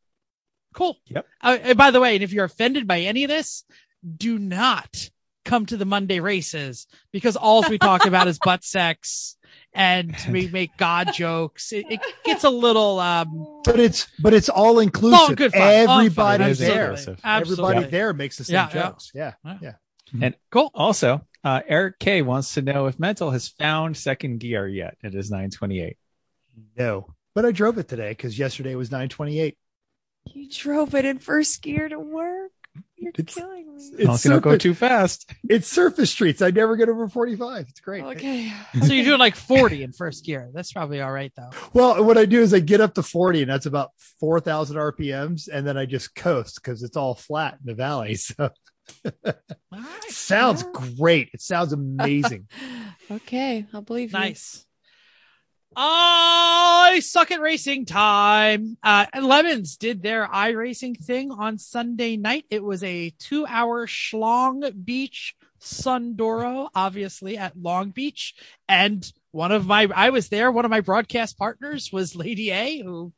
Cool. Yep. And by the way, and if you're offended by any of this, do not come to the Monday races because all we talk about is butt sex and we make God jokes. It gets a little, but it's all inclusive. Oh, everybody's there. Absolutely. Everybody there makes the same jokes. Yeah. And cool. Also, Eric K wants to know if Mental has found second gear yet. It is 928. No, but I drove it today because yesterday was 928. You drove it in first gear to work. You're killing me. Don't go too fast. It's surface streets. I never get over 45. It's great. Okay. So you do like 40 in first gear. That's probably all right though. Well, what I do is I get up to 40 and that's about 4,000 RPMs. And then I just coast because it's all flat in the valley. So sounds great. It sounds amazing. Okay. I'll believe you. Nice. I suck at racing time. Lemons did their iRacing thing on Sunday night. It was a 2-hour Shlong Beach Sundoro, obviously at Long Beach. And one of my broadcast partners was Lady A, who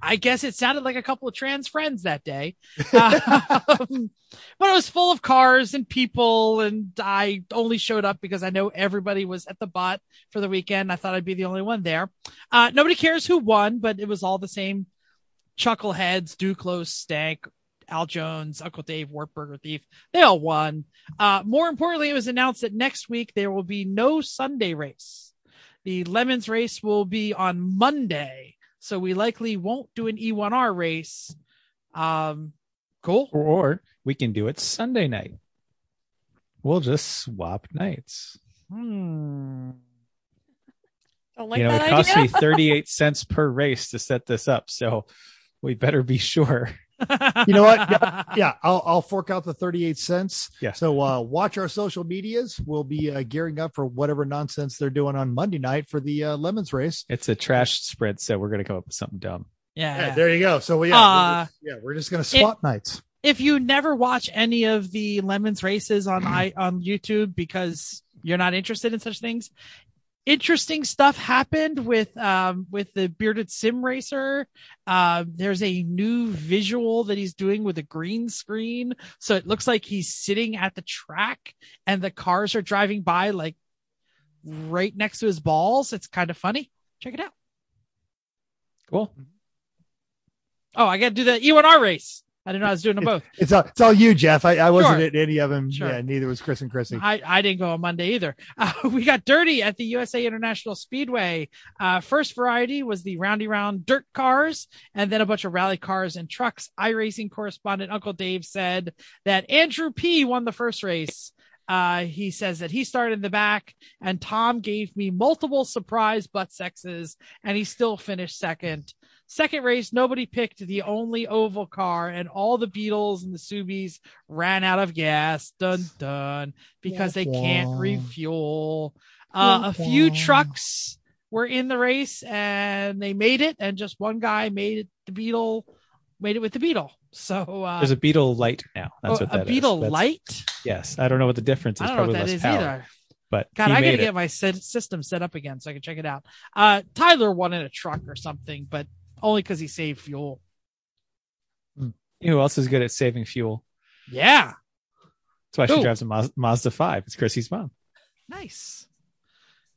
I guess it sounded like a couple of trans friends that day. But it was full of cars and people, and I only showed up because I know everybody was at the bot for the weekend. I thought I'd be the only one there. Nobody cares who won, but it was all the same chuckleheads, Duclos, Stank, Al Jones, Uncle Dave, Wartburger Thief. They all won. More importantly, it was announced that next week there will be no Sunday race. The Lemons race will be on Monday. So we likely won't do an E1R race. Cool. Or we can do it Sunday night. We'll just swap nights. Don't like that idea. It costs me 38 cents per race to set this up, so we better be sure. You know what? Yeah, I'll fork out the 38 cents. Yeah. So watch our social medias. We'll be gearing up for whatever nonsense they're doing on Monday night for the Lemons race. It's a trash spread, so we're going to come up with something dumb. Yeah, there you go. So we're just going to swap nights. If you never watch any of the Lemons races on YouTube because you're not interested in such things, interesting stuff happened with the bearded sim racer. There's a new visual that he's doing with a green screen, so it looks like he's sitting at the track and the cars are driving by like right next to his balls. It's kind of funny. Check it out. Cool. Oh, I got to do the E1R race. I didn't know I was doing them both. It's all you, Jeff. I wasn't at any of them. Sure. Yeah, neither was Chris and Chrissy. I didn't go on Monday either. We got dirty at the USA International Speedway. First variety was the roundy round dirt cars, and then a bunch of rally cars and trucks. iRacing correspondent Uncle Dave said that Andrew P. won the first race. He says that he started in the back, and Tom gave me multiple surprise butt sexes, and he still finished second. Second race, nobody picked the only oval car, and all the Beatles and the Subies ran out of gas. Dun dun, because they can't refuel. A few trucks were in the race, and they made it, and just one guy made it with the Beetle. So there's a Beetle light now. That's what that is. A Beetle light? Yes, I don't know what the difference is. I don't know what that is either. But God, I gotta get my system set up again so I can check it out. Tyler won in a truck or something, but only because he saved fuel. You know who else is good at saving fuel? Yeah. That's why she drives a Mazda 5. It's Chrissy's mom. Nice.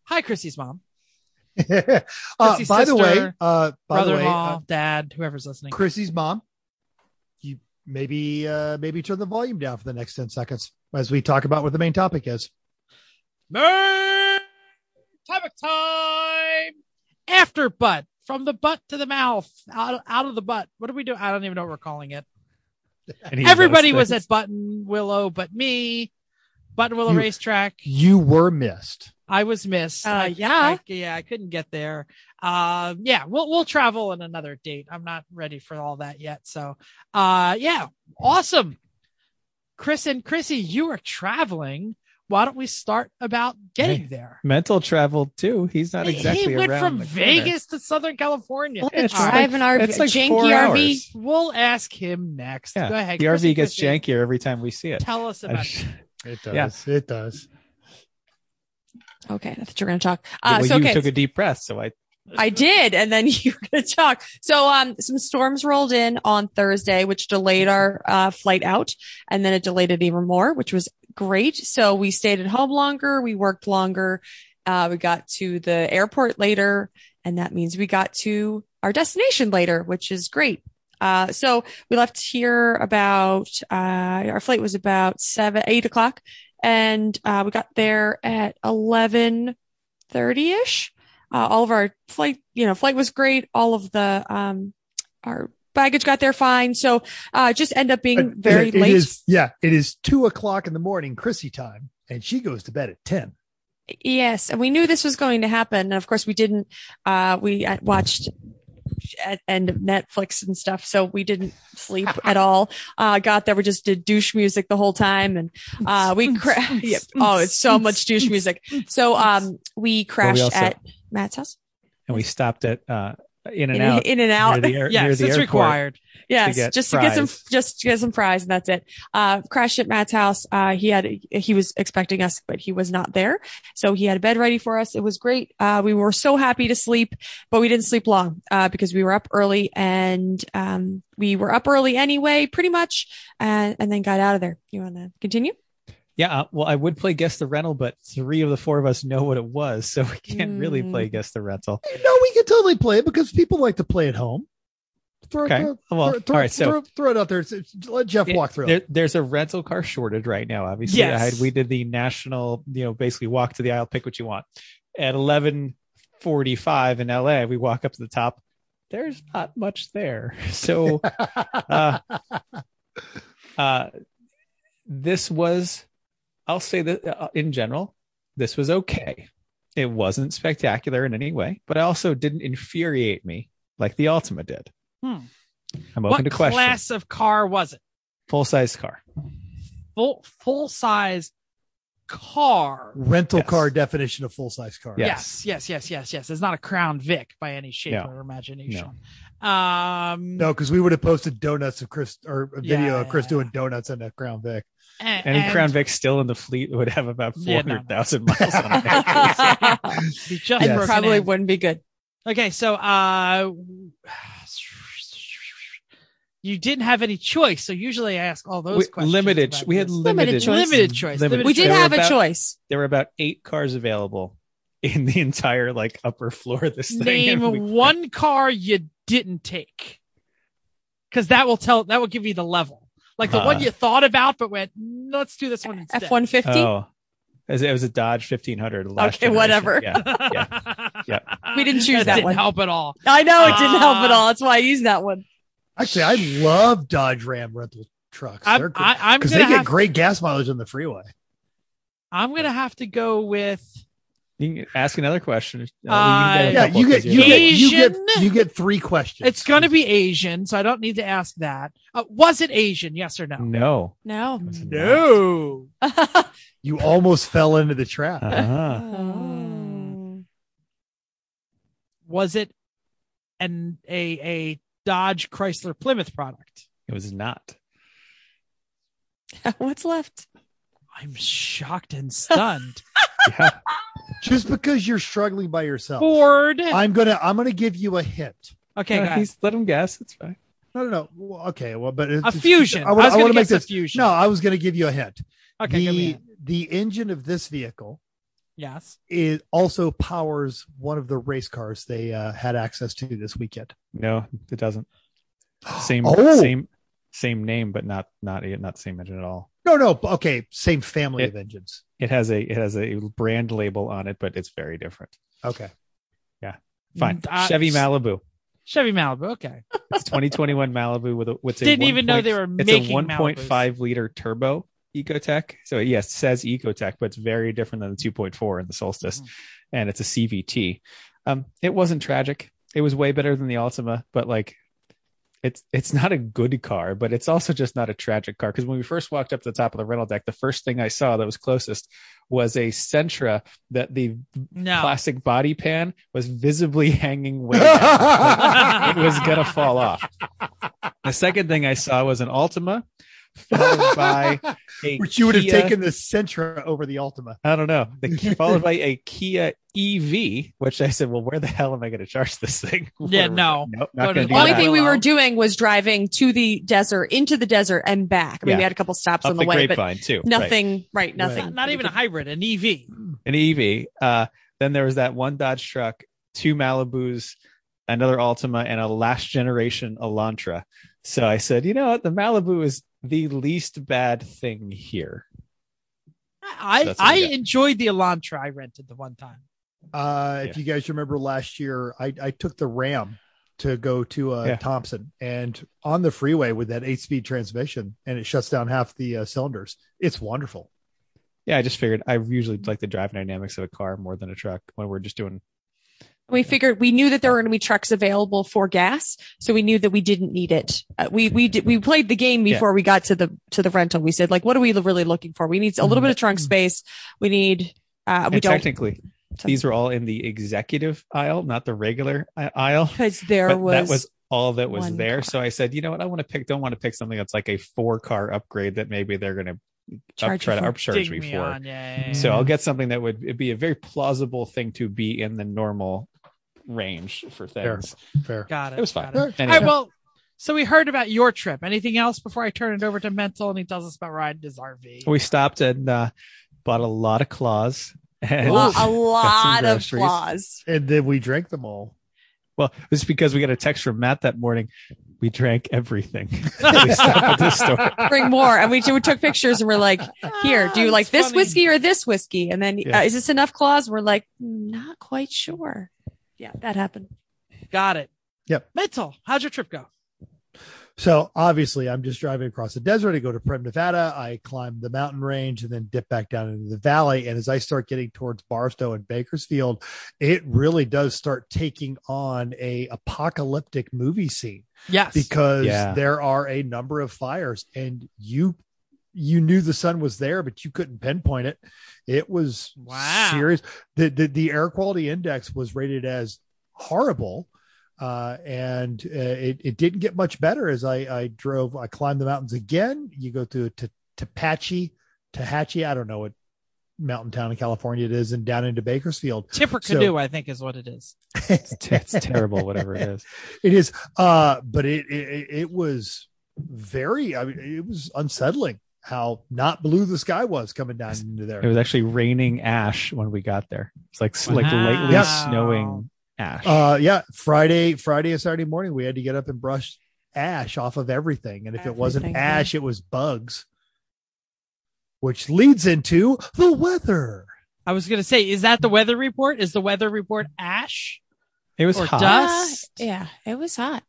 Hi, Chrissy's mom. Chrissy's by sister, the way, brother-in-law, dad, whoever's listening. Chrissy's mom. You maybe turn the volume down for the next 10 seconds as we talk about what the main topic is. Main topic time. After butt. From the butt to the mouth, out of the butt. What do we do? I don't even know what we're calling it. Everybody was at Button Willow but me. Button Willow Racetrack. You were missed. I was missed. I couldn't get there. We'll travel on another date. I'm not ready for all that yet. So, awesome. Chris and Chrissy, you are traveling. Why don't we start about getting there? Mental travel too. He's not exactly. He went around from Vegas to Southern California. It's drive an RV. It's like janky 4 hours. RV. We'll ask him next. Yeah. Go ahead. The RV gets jankier every time we see it. Tell us about it. It does. Yeah. It does. Okay, I thought you were going to talk. You took a deep breath, so I did, and then you were going to talk. So some storms rolled in on Thursday, which delayed our flight out, and then it delayed it even more, which was great. So we stayed at home longer. We worked longer. We got to the airport later, and that means we got to our destination later, which is great. So we left here about, our flight was about 8 o'clock, and we got there at 11:30-ish. All of our flight was great. All of the, our baggage got there fine. So just end up being very late. It is 2 o'clock in the morning, Chrissy time, and she goes to bed at 10. Yes. And we knew this was going to happen. And of course we didn't, we watched at end of Netflix and stuff. So we didn't sleep at all. Got there. We just did douche music the whole time. And we oh, it's so much douche music. So we crashed at Matt's house. And we stopped at, In and Out. Yes, it's required. Yes, to get some fries, and that's it. Crashed at Matt's house. He was expecting us, but he was not there. So he had a bed ready for us. It was great. We were so happy to sleep, but we didn't sleep long because we were up early, and we were up early anyway, pretty much, and then got out of there. You want to continue? Yeah, well, I would play Guess the Rental, but 3 of the 4 of us know what it was, so we can't really play Guess the Rental. No, we can totally play it because people like to play at home. Throw it out there. Let Jeff walk through it. There's a rental car shortage right now, obviously. Yes. We did the national, basically walk to the aisle, pick what you want. At 11:45 in LA, we walk up to the top. There's not much there. So this was, I'll say that in general, this was okay. It wasn't spectacular in any way, but it also didn't infuriate me like the Altima did. I'm open to questions. What class of car was it? Full-size car. Full-size car. Rental car definition of full-size car. Yes. It's not a Crown Vic by any shape or imagination. No. No, because we would have posted donuts of Chris, or a video of Chris doing donuts in a Crown Vic. And Crown Vic still in the fleet would have about 400,000 miles on it. It probably wouldn't be good. Okay, so you didn't have any choice. So usually I ask all those questions. We had limited choice. We did have a choice. There were about 8 cars available in the entire upper floor of this thing. Name one car you didn't take. Because that will give you the level. Like the one you thought about but went, let's do this one instead. F-150? Oh. It was a Dodge 1500. Last generation. Whatever. Yeah. We didn't choose that one. Didn't help at all. I know it didn't help at all. That's why I used that one. Actually, I love Dodge Ram rental trucks. Because they get great gas mileage on the freeway. I'm going to have to go with. You can ask another question. You get 3 questions. It's going to be Asian, so I don't need to ask that. Was it Asian? Yes or no? No. You almost fell into the trap. Was it a Dodge Chrysler Plymouth product? It was not. What's left? I'm shocked and stunned. Just because you're struggling by yourself. Ford. I'm gonna give you a hint. Okay, guys. Let him guess. It's fine. No. Well, okay. Well, but it's a Fusion. I want to make this Fusion. No, I was gonna give you a hint. Okay. Give me a hint. The engine of this vehicle. Yes. It also powers one of the race cars they had access to this weekend. No, it doesn't. Same name, but not same engine at all. No. Okay, same family of engines. It has a brand label on it, but it's very different. Okay. Yeah. Fine. Chevy Malibu. Okay. It's 2021 Malibu with a 1.5 liter turbo. Ecotec. So yes, it says Ecotec, but it's very different than the 2.4 in the Solstice. And it's a CVT. It wasn't tragic. It was way better than the Altima, but it's not a good car, but it's also just not a tragic car. Because when we first walked up to the top of the rental deck, the first thing I saw that was closest was a Sentra that the plastic body pan was visibly hanging way down. It was going to fall off. The second thing I saw was an Altima, followed by a which you would have taken the Sentra over the Altima. I don't know. Followed by a Kia EV, which I said, well, where the hell am I going to charge this thing? The only thing we were doing was driving to the desert, into the desert, and back. I mean, we had a couple stops on the way, Grapevine, but too. Nothing. Not even a hybrid, an EV. Then there was that one Dodge truck, 2 Malibus, another Altima, and a last generation Elantra. So I said, the Malibu is the least bad thing here. I enjoyed the Elantra I rented the one time. If you guys remember last year, I took the Ram to go to Thompson, and on the freeway with that 8-speed transmission, and it shuts down half the cylinders. It's wonderful. Yeah, I just figured I usually like the drive dynamics of a car more than a truck when we're just doing. We figured we knew that there were going to be trucks available for gas, so we knew that we didn't need it. We played the game before we got to the rental. We said, what are we really looking for? We need a little bit of trunk space. We need technically these were all in the executive aisle, not the regular aisle, because that was all that was there. Car. So I said, you know what, I don't want to pick something that's like a 4 car upgrade that maybe they're going to try to upcharge me for. So I'll get something that would be a very plausible thing to be in the normal range for things. Fair. Got it. It was fine. Anyway. All right, well, so we heard about your trip. Anything else before I turn it over to Mental and he tells us about riding his RV? We stopped and bought a lot of claws. And a lot of claws. And then we drank them all. Well, it was because we got a text from Matt that morning. We drank everything. We stopped at this store. Bring more. And we took pictures and we're like, here, do you like this whiskey or this whiskey? And then is this enough claws? We're like, not quite sure. Yeah, that happened. Got it. Yep. Mental. How'd your trip go? So obviously I'm just driving across the desert. I go to Prem, Nevada. I climb the mountain range and then dip back down into the valley. And as I start getting towards Barstow and Bakersfield, it really does start taking on a apocalyptic movie scene. Yes. Because there are a number of fires and you knew the sun was there, but you couldn't pinpoint it. It was serious. The air quality index was rated as horrible. And it didn't get much better as I climbed the mountains again. You go through Tehachapi, I don't know what mountain town in California it is, and down into Bakersfield. Tippecanoe, I think is what it is. It's terrible, whatever it is. It is. But it was very, it was unsettling how not blue the sky was coming down into there. It was actually raining ash when we got there. It's like lately snowing ash. Friday and Saturday morning we had to get up and brush ash off of everything, and if it wasn't ash it was bugs, which leads into the weather. I was gonna say, is that the weather report? Is the weather report ash? It was hot. Dust? It was hot,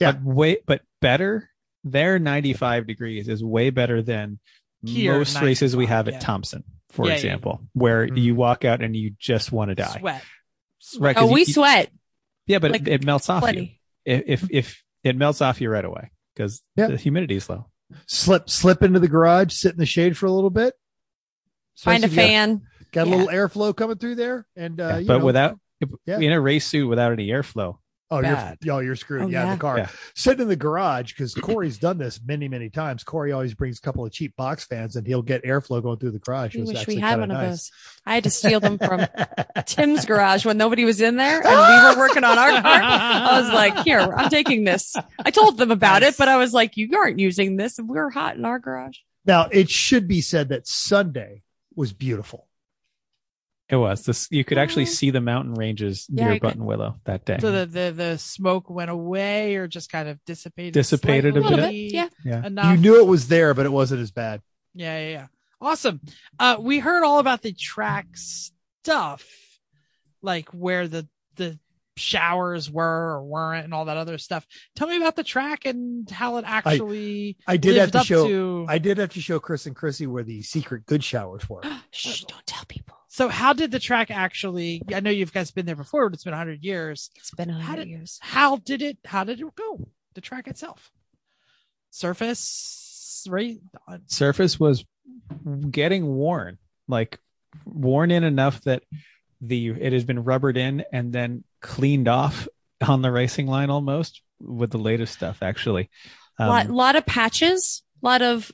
but better. Their 95 degrees is way better than here, most races we have at Thompson, for example, where you walk out and you just want to die. Right, we sweat. Yeah, but like it melts off you. If it melts off you right away because the humidity is low. Slip into the garage, sit in the shade for a little bit. Find a fan. Got a little airflow coming through there, and in a race suit without any airflow. Oh, you're screwed. Oh, yeah, in the car. Yeah. Sitting in the garage, because Corey's done this many, many times. Corey always brings a couple of cheap box fans, and he'll get airflow going through the garage. I wish we had one of those. I had to steal them from Tim's garage when nobody was in there, and we were working on our car. I was like, here, I'm taking this. I told them about it, but I was like, you aren't using this. We're hot in our garage. Now, it should be said that Sunday was beautiful. It was this. You could actually see the mountain ranges near Button Willow that day. So the smoke went away or just kind of dissipated a bit. Yeah. You knew it was there, but it wasn't as bad. Yeah. Awesome. We heard all about the track stuff, like where the showers were or weren't and all that other stuff. Tell me about the track and how it actually. I did have to show Chris and Chrissy where the secret good showers were. Shh! Don't tell people. So how did the track actually, I know you've guys been there before, but it's been 100 years. It's been 100 years. How did it go? The track itself? Surface, right? Surface was getting worn, like worn in enough that it has been rubbered in and then cleaned off on the racing line almost with the latest stuff, actually. A lot of patches, a lot of...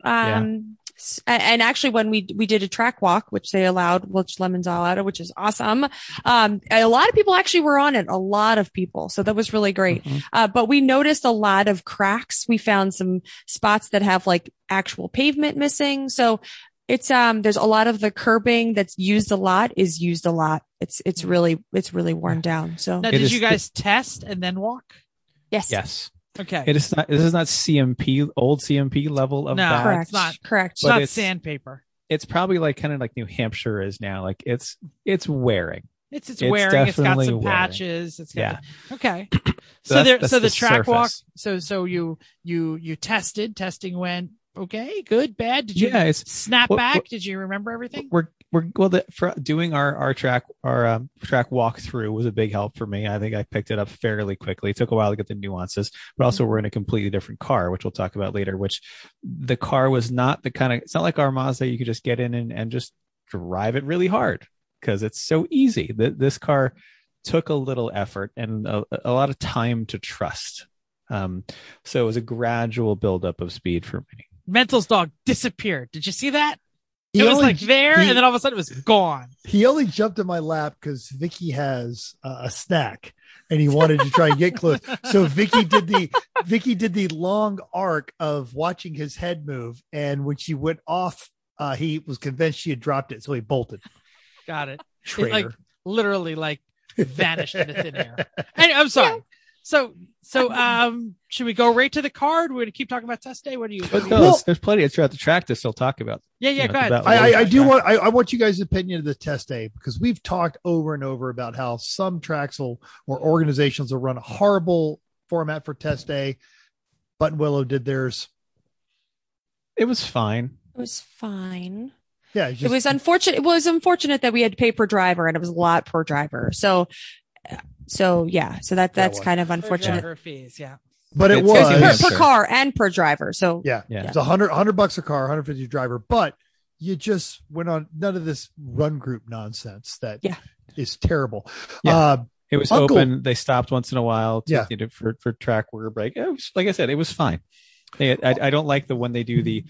And actually, when we did a track walk, which Lemons allowed, which is awesome. A lot of people actually were on it. A lot of people. So that was really great. Mm-hmm. But we noticed a lot of cracks. We found some spots that have like actual pavement missing. So it's, there's a lot of the curbing that's used a lot. It's really worn down. So now, did you guys test and then walk? Yes. Okay. This is not CMP, old CMP level of that. Correct. It's not correct. It's not sandpaper. It's probably like kind of like New Hampshire is now. Like it's wearing. It's wearing. It's got some patches. It's got okay. So the track walk. So you tested. Testing went okay. Good. Bad. Did you snap back? Did you remember everything? Doing our track, track walkthrough was a big help for me. I think I picked it up fairly quickly. It took a while to get the nuances, but also we're in a completely different car, which we'll talk about later, which the car was not the kind of, it's not like our Mazda. You could just get in and just drive it really hard because it's so easy. This car took a little effort and a lot of time to trust. So it was a gradual buildup of speed for me. Mental's dog disappeared. Did you see that? And then all of a sudden it was gone. He only jumped in my lap because Vicky has a snack and he wanted to try and get close. So Vicky did the long arc of watching his head move. And when she went off, he was convinced she had dropped it. So he bolted. Got it. Traitor. It literally vanished into thin air. And I'm sorry. So, should we go right to the car? We're going to keep talking about test day. What do you? Well, there's plenty of throughout the track to still talk about. Yeah, go ahead. I want you guys' opinion of the test day, because we've talked over and over about how some tracks or organizations will run a horrible format for test day. Button Willow did theirs. It was fine. Yeah, it was unfortunate. It was unfortunate that we had to pay per driver, and it was a lot per driver. So that's kind of unfortunate. Per fees, yeah. But it was per car and per driver. So yeah. It's $100 a car, $150 a driver. But you just went on none of this run group nonsense that is terrible. Yeah. It was open. They stopped once in a while for track water break. It was, like I said, it was fine. I don't like the when they do the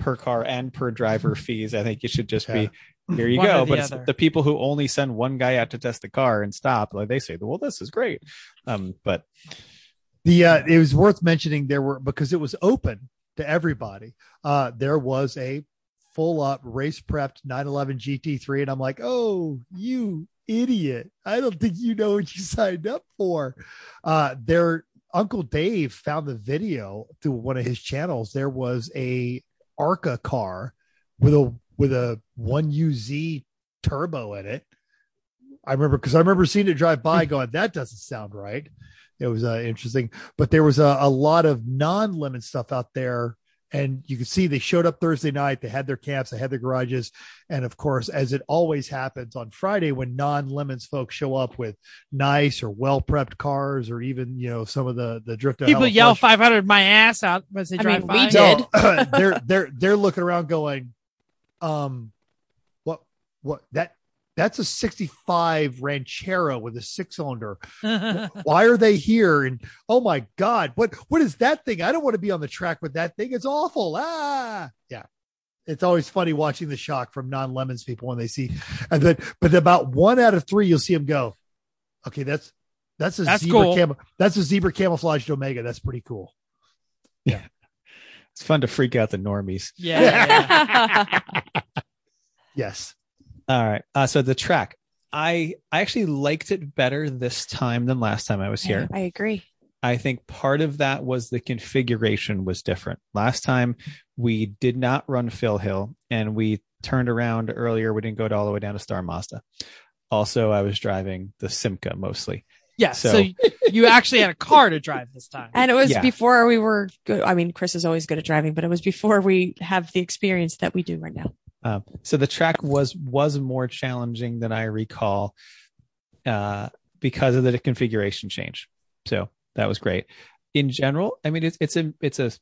per car and per driver fees. I think it should just be. Here you go. But it's the people who only send one guy out to test the car and stop, like they say, well, this is great. But the it was worth mentioning because it was open to everybody. There was a full up race prepped 911 GT3. And I'm like, oh, you idiot. I don't think you know what you signed up for. Their Uncle Dave found the video through one of his channels. There was a ARCA car with a 1UZ turbo in it. I remember seeing it drive by going, that doesn't sound right. It was interesting, but there was a lot of non-Lemon stuff out there. And you could see they showed up Thursday night. They had their camps, they had their garages. And of course, as it always happens on Friday, when non-Lemons folks show up with nice or well-prepped cars, or even, some of the drift. People yell 500 my ass out as they drive by. We did. No, they're looking around going, what that's a 65 Ranchero with a 6-cylinder. Why are they here? And oh my God, what is that thing? I don't want to be on the track with that thing. It's awful. Yeah. It's always funny watching the shock from non-Lemons people when they see, but about 1 out of 3, you'll see them go, okay, that's zebra cool. That's a zebra camouflaged Omega. That's pretty cool. Yeah. It's fun to freak out the normies. Yeah. Yes. All right. So the track, I actually liked it better this time than last time I was here. I agree. I think part of that was the configuration was different. Last time we did not run Phil Hill, and we turned around earlier. We didn't go all the way down to Star Mazda. Also, I was driving the Simca mostly. Yeah. So you actually had a car to drive this time. And it was before we were good. I mean, Chris is always good at driving, but it was before we have the experience that we do right now. So the track was more challenging than I recall because of the configuration change. So that was great. In general, I mean, it's a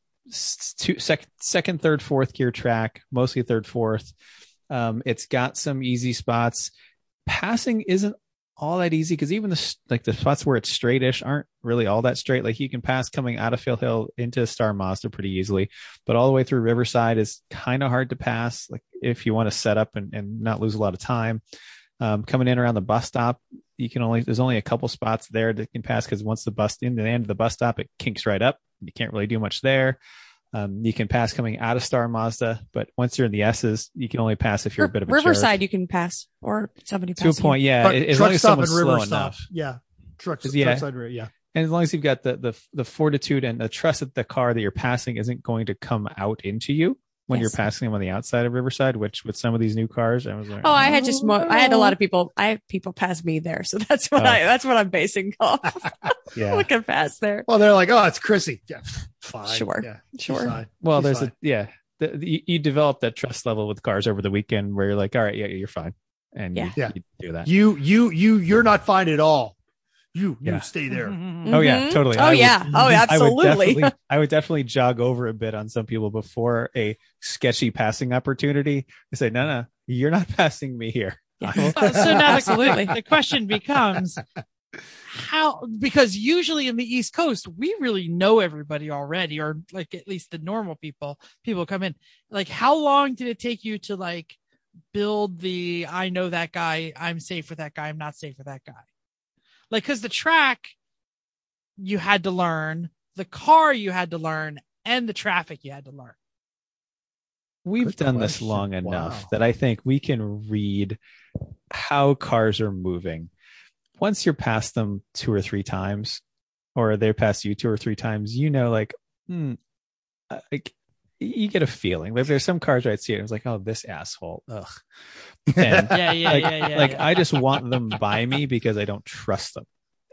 second, third, fourth gear track, mostly third, fourth. It's got some easy spots. Passing isn't all that easy, because even the spots where it's straightish aren't really all that straight. Like, you can pass coming out of Phil Hill into Star Mazda pretty easily, but all the way through Riverside is kind of hard to pass. Like, if you want to set up and not lose a lot of time, coming in around the bus stop, there's only a couple spots there that can pass, because once the end of the bus stop, it kinks right up. You can't really do much there. You can pass coming out of Star Mazda, but once you're in the S's, you can only pass if you're a bit of a Riverside jerk. You can pass, or somebody passes. To a point, yeah. As long as someone's slow enough. Yeah. Truck side, yeah. And as long as you've got the fortitude and the trust that the car that you're passing isn't going to come out into you when you're passing them on the outside of Riverside, which with some of these new cars, I was like, I had a lot of people. I had people pass me there, so that's what I'm basing off. Yeah, looking past there. Well, they're like, oh, it's Chrissy. Yeah, fine. Sure, yeah, sure. Fine. Well, there's fine. You develop that trust level with cars over the weekend where you're like, all right, yeah, you're fine, and you do that. You're not fine at all. You stay there. Mm-hmm. Oh yeah, totally. Oh yeah. Oh, absolutely. I would definitely jog over a bit on some people before a sketchy passing opportunity. I say, no, you're not passing me here. Yeah. So now absolutely. The question becomes how, because usually in the East Coast, we really know everybody already, or like at least the normal people come in. Like, how long did it take you to like build the, I know that guy, I'm safe with that guy, I'm not safe with that guy? Like, because the track you had to learn, the car you had to learn, and the traffic you had to learn. We've done this long enough that I think we can read how cars are moving. Once you're past them 2 or 3 times, or they pass you 2 or 3 times, you know, like, like you get a feeling. Like there's some cars where I'd see it, and it's like, oh, this asshole, ugh. And yeah. I just want them by me because I don't trust them,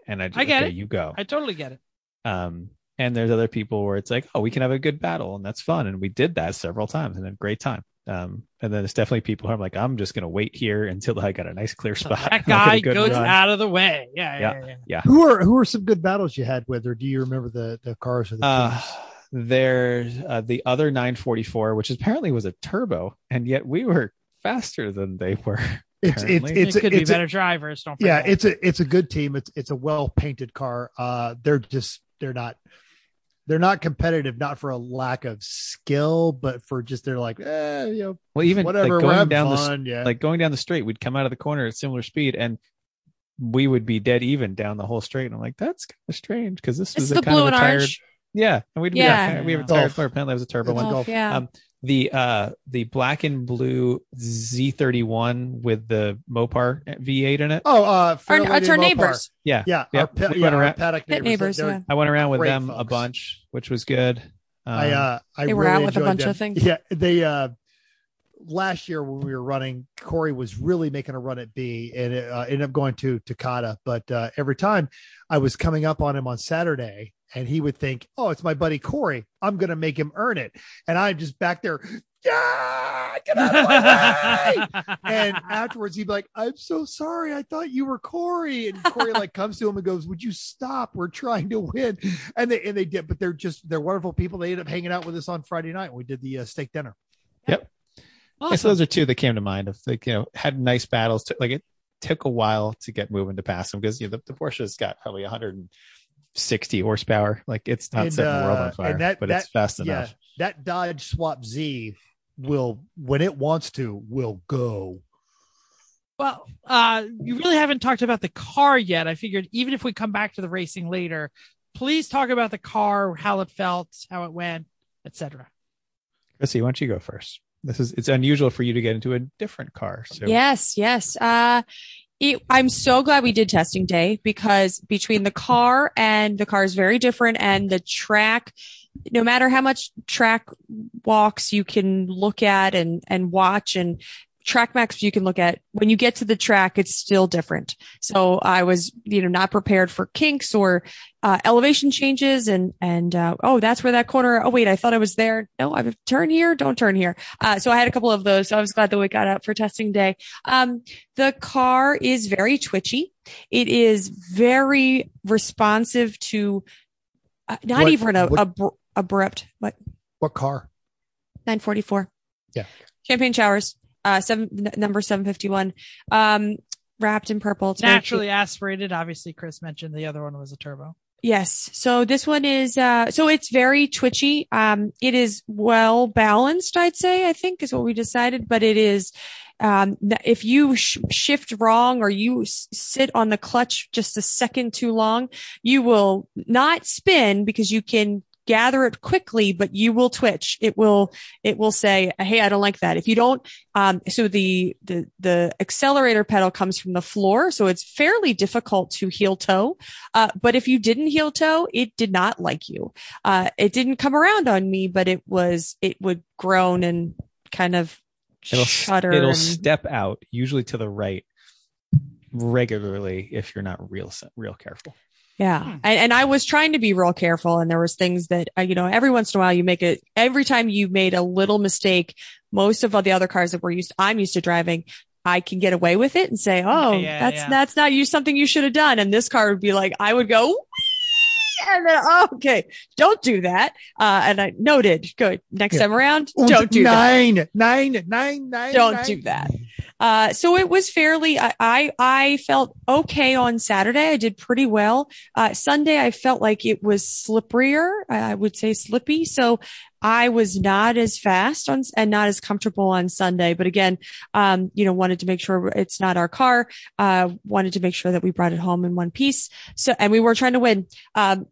and I get it. You go. I totally get it. And there's other people where it's like, oh, we can have a good battle, and that's fun, and we did that several times, and had a great time. And then there's definitely people who I'm like, I'm just going to wait here until I got a nice clear spot. So that guy goes out of the way. Yeah. Who are some good battles you had with, or do you remember the cars or the teams? There's the other 944, which apparently was a turbo, and yet we were faster than they were. It could be better drivers. Don't forget. Yeah, it's a good team. It's a well painted car. They're not competitive, not for a lack of skill, but for just they're like, whatever. Like going down fun, like going down the straight, we'd come out of the corner at similar speed, and we would be dead even down the whole straight. And I'm like, that's kind of strange because this was a kind of a tired, and we have a tired floor. Apparently, that was a turbo one. Golf. Yeah. The black and blue Z31 with the Mopar V8 in it. It's our Mopar. Neighbors. Yeah. Our paddock neighbors. Yeah. I went around with them a bunch, which was good. They were really out with a bunch of things. Yeah, they last year when we were running, Corey was really making a run at B, and it ended up going to Takata. But every time I was coming up on him on Saturday. And he would think, oh, it's my buddy Corey. I'm going to make him earn it. And I'm just back there. Yeah, get out of my way. And afterwards, he'd be like, I'm so sorry. I thought you were Corey. And Corey like comes to him and goes, would you stop? We're trying to win. And they did. But they're wonderful people. They ended up hanging out with us on Friday night. We did the steak dinner. Yep. Awesome. And so those are two that came to mind. Of like, had nice battles. It took a while to get moving to pass them because the Porsche's got probably 160 horsepower, like it's not setting the world on fire, but it's fast enough. That Dodge Swap Z will, when it wants to, will go. Well, you really haven't talked about the car yet. I figured even if we come back to the racing later, please talk about the car, how it felt, how it went, etc. Chrissy, why don't you go first? It's unusual for you to get into a different car. So. Yes. I'm so glad we did testing day because between the car and the car is very different and the track, no matter how much track walks you can look at and watch and track maps you can look at, when you get to the track, it's still different. So I was, not prepared for kinks or elevation changes and oh, that's where that corner. Oh, wait, I thought I was there. No, I've turned here. Don't turn here. So I had a couple of those. So I was glad that we got out for testing day. The car is very twitchy. It is very responsive to abrupt. What car? 944. Yeah. Champagne showers. Number 751, wrapped in purple. It's naturally aspirated. Obviously, Chris mentioned the other one was a turbo. Yes. So this one is, it's very twitchy. It is well balanced, I'd say, I think is what we decided, but it is, if you shift wrong or you sit on the clutch just a second too long, you will not spin because you can gather it quickly, but you will twitch. It will say, hey, I don't like that. If you don't, so the accelerator pedal comes from the floor. So it's fairly difficult to heel toe. But if you didn't heel toe, it did not like you. It didn't come around on me, but it would groan and kind of shudder. It'll step out usually to the right regularly if you're not real careful. Yeah. And I was trying to be real careful. And there was things that, every once in a while every time you made a little mistake, most of all the other cars that I'm used to driving, I can get away with it and say, that's not something you should have done. And this car would be like, I would go, and then, okay, don't do that. And I noted, good. Next time around, don't do that. Don't do that. So it was fairly, I felt okay on Saturday. I did pretty well. Sunday, I felt like it was slipperier. I would say slippy. So I was not as fast and not as comfortable on Sunday. But again, wanted to make sure it's not our car. Wanted to make sure that we brought it home in one piece. So, and we were trying to win.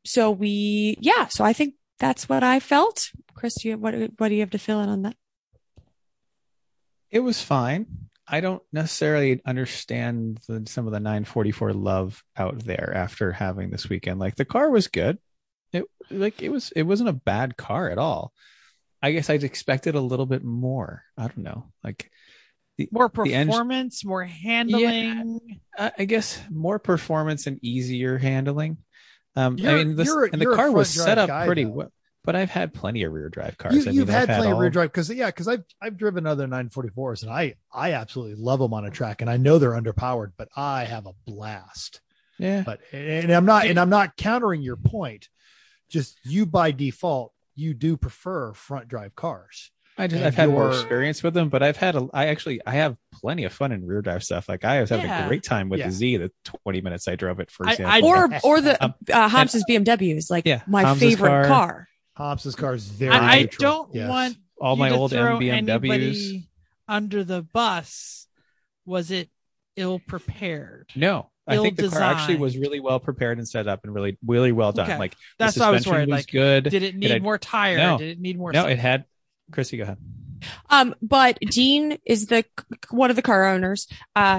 So I think that's what I felt. Chris, what do you have to fill in on that? It was fine. I don't necessarily understand some of the 944 love out there after having this weekend. Like, the car was good. It wasn't a bad car at all. I guess I'd expected a little bit more. I don't know. Like more performance, more handling. Yeah, I guess more performance and easier handling. The car was set up pretty well. But I've had plenty of rear drive cars. I've had plenty of rear drive because I've driven other 944s and I absolutely love them on a track, and I know they're underpowered, but I have a blast. Yeah. But I'm not countering your point. Just you by default, you do prefer front drive cars. I've had more experience with them, but I have plenty of fun in rear drive stuff. Like I was having a great time with the Z, the 20 minutes I drove it, for example. Or the Hobbs's BMWs, my Hobbs's favorite car. Hobbs's car is very neutral. I don't want all my old BMWs under the bus. Was it ill prepared? No, I think the car actually was really well prepared and set up and really, really well done. Okay. Like that's what I was worried. Like, good. Did it need more tire? No. Did it need more? No, it had. Chrissy, go ahead. But Dean is one of the car owners.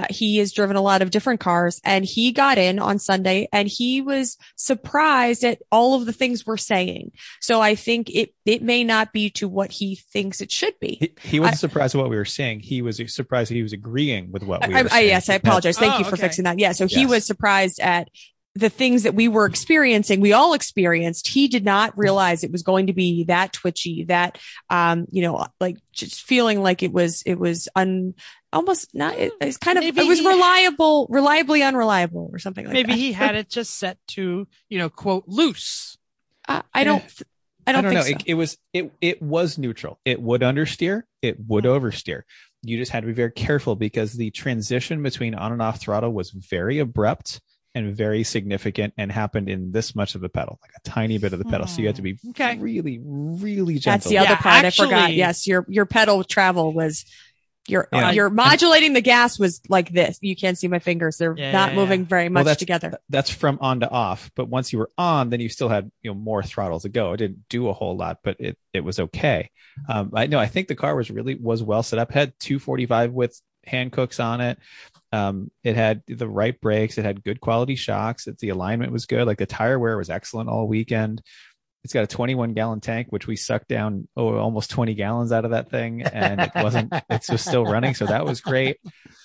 He has driven a lot of different cars, and he got in on Sunday and he was surprised at all of the things we're saying. So I think it may not be to what he thinks it should be. He wasn't surprised at what we were saying. He was surprised that he was agreeing with what we were saying. Yes, I apologize. Thank you for fixing that. Yeah. So he was surprised at the things that we were experiencing, we all experienced. He did not realize it was going to be that twitchy, that, just feeling like it was almost not, it's kind of, it was reliably unreliable or something like that. Maybe he had it just set to, quote, loose. I don't know. So. It was neutral. It would understeer. It would oversteer. You just had to be very careful because the transition between on and off throttle was very abrupt and very significant, and happened in this much of the pedal, like a tiny bit of the pedal. So you had to be really, really gentle. That's the other part I forgot. Yes, your pedal travel was your modulating the gas was like this. You can't see my fingers; they're not moving very much together. That's from on to off. But once you were on, then you still had more throttle to go. It didn't do a whole lot, but it was okay. I think the car was well set up. Had 245 with Hancooks on it. It had the right brakes. It had good quality shocks. The alignment was good. Like the tire wear was excellent all weekend. It's got a 21-gallon tank, which we sucked down almost 20 gallons out of that thing, and it wasn't. It's just still running, so that was great.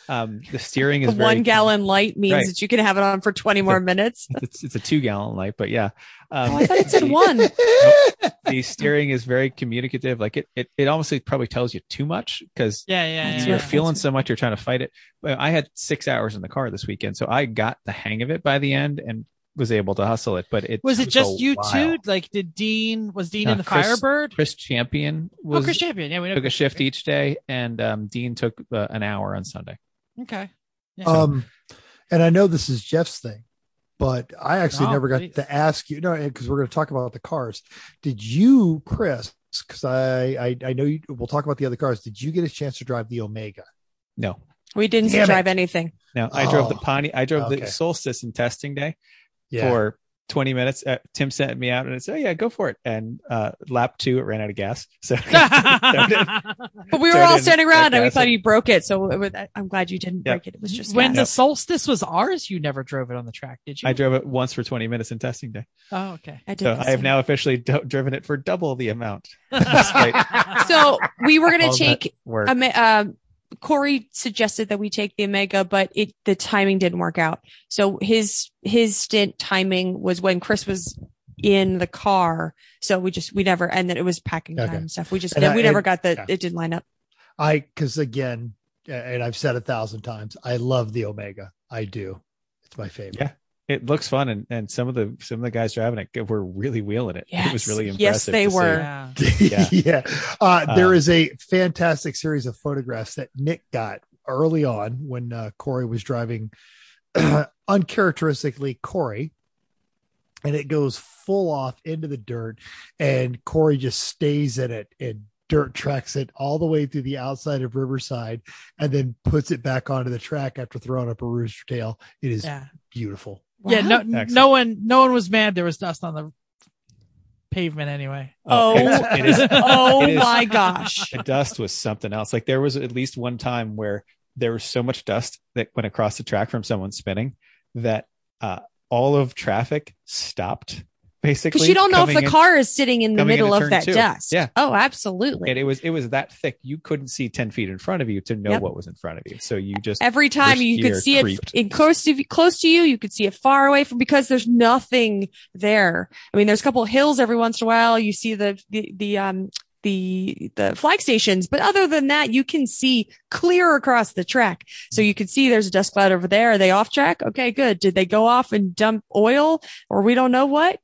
The steering is very 1 gallon light means that you can have it on for 20 more minutes. It's a 2-gallon light, but yeah. I thought it said one. The steering is very communicative. Like it honestly probably tells you too much because you're feeling so much, you're trying to fight it. I had 6 hours in the car this weekend, so I got the hang of it by the end and was able to hustle it. But it was it just you two? Like was Dean in the Firebird? Chris Champion. Yeah, we took a shift each day, and Dean took an hour on Sunday. Okay. Yeah. And I know this is Jeff's thing, but I actually never got to ask you. No, because we're going to talk about the cars. Did you, Chris? Because I know you. We'll talk about the other cars. Did you get a chance to drive the Omega? No, we didn't drive anything. No, I drove the Pawnee. I drove the Solstice in testing day. Yeah. For 20 minutes, Tim sent me out and it said, "Oh yeah, go for it." And lap 2, it ran out of gas. So, but we were all standing around and we thought you broke it. So I'm glad you didn't break it. It was just when the Solstice was ours. You never drove it on the track, did you? I drove it once for 20 minutes in testing day. Oh, okay. I have now officially driven it for double the amount. So we were going to take Corey suggested that we take the Omega, but the timing didn't work out. So his stint timing was when Chris was in the car. So we never, and then it was packing time and stuff. It didn't line up. Cause again, and I've said 1,000 times, I love the Omega. I do. It's my favorite. Yeah. It looks fun, and some of the guys driving it were really wheeling it. Yes. It was really impressive. Yes, they were. Yeah. There is a fantastic series of photographs that Nick got early on when Corey was driving, uncharacteristically Corey, and it goes full off into the dirt, and Corey just stays in it and dirt tracks it all the way through the outside of Riverside and then puts it back onto the track after throwing up a rooster tail. It is beautiful. Wow. Yeah, no one was mad. There was dust on the pavement anyway. Oh my gosh! The dust was something else. Like there was at least one time where there was so much dust that went across the track from someone spinning that all of traffic stopped. Basically, because you don't know if the car is sitting in the middle of that dust. Yeah. Oh, absolutely. And it was that thick. You couldn't see 10 feet in front of you to know what was in front of you. So you just every time you could see it in close to you, you could see it far away from because there's nothing there. I mean, there's a couple of hills every once in a while. You see the flag stations, but other than that, you can see clear across the track. So you can see there's a dust cloud over there. Are they off track? Okay, good. Did they go off and dump oil or we don't know what?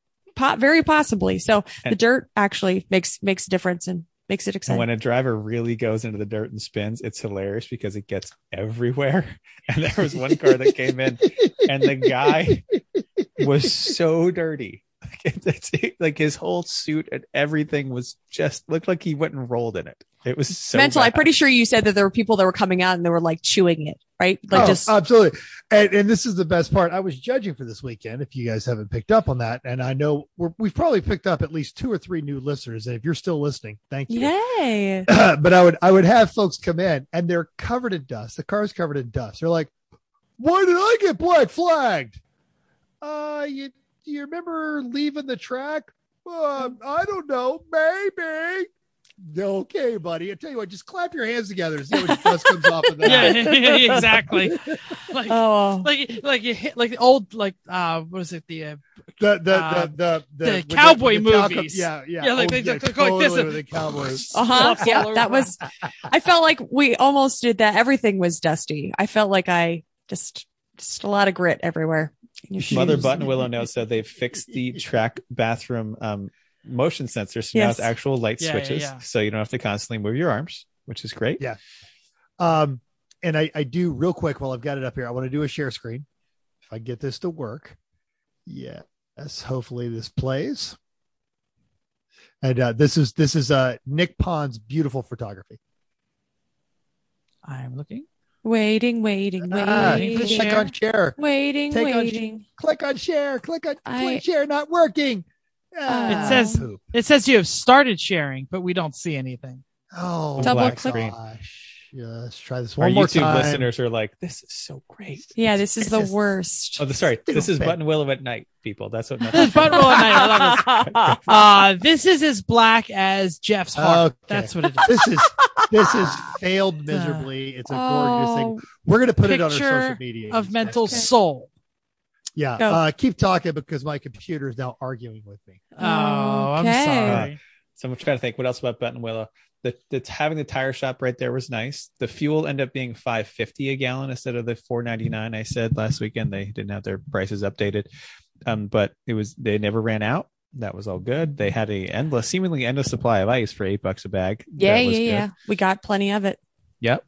Very possibly. So the dirt actually makes a difference and makes it exciting. And when a driver really goes into the dirt and spins, it's hilarious because it gets everywhere. And there was one car that came in and the guy was so dirty. Like his whole suit and everything was just looked like he went and rolled in it. It was so mental. Bad. I'm pretty sure you said that there were people that were coming out and they were like chewing it, right? Like absolutely. And this is the best part. I was judging for this weekend. If you guys haven't picked up on that, and I know we've probably picked up at least 2 or 3 new listeners. And if you're still listening, thank you. Yay! But I would have folks come in and they're covered in dust. The car's covered in dust. They're like, "Why did I get black flagged?" Do you remember leaving the track? I don't know. Maybe. Okay, buddy. I tell you what, just clap your hands together and see what dust comes off of that. Yeah, exactly. What was it? The cowboy movies. Yeah. The cowboys. Yeah, that was. I felt like we almost did that. Everything was dusty. I felt like I just a lot of grit everywhere. Mother Button Willow knows that they've fixed the track bathroom motion sensor, so now it's actual light switches, so you don't have to constantly move your arms, which is great. And I do real quick while I've got it up here. I want to do a share screen if I get this to work. Yes, hopefully this plays. And this is Nick Pond's beautiful photography. I'm looking. Waiting. Click on share. Waiting. Click on share. Click share. Not working. It says you have started sharing, but we don't see anything. Oh, double click. Gosh. Yeah, let's try this one more time. Our YouTube listeners are like, "This is so great." Yeah, this is the worst. Oh, sorry. This is Button Willow at night, people. That's what. This is Button Willow at night. I love this. This is as black as Jeff's heart. Okay. That's what it is. This has failed miserably. It's a gorgeous thing. We're going to put it on our social media. Of mental soul. Yeah. Keep talking because my computer is now arguing with me. Oh, okay. I'm sorry. So I'm trying to think what else about Button Willow. That's having the tire shop right there was nice. The fuel ended up being $5.50 a gallon instead of the $4.99 I said last weekend. They didn't have their prices updated, but they never ran out. That was all good. They had a seemingly endless supply of ice for $8 a bag. Yeah. We got plenty of it. Yep.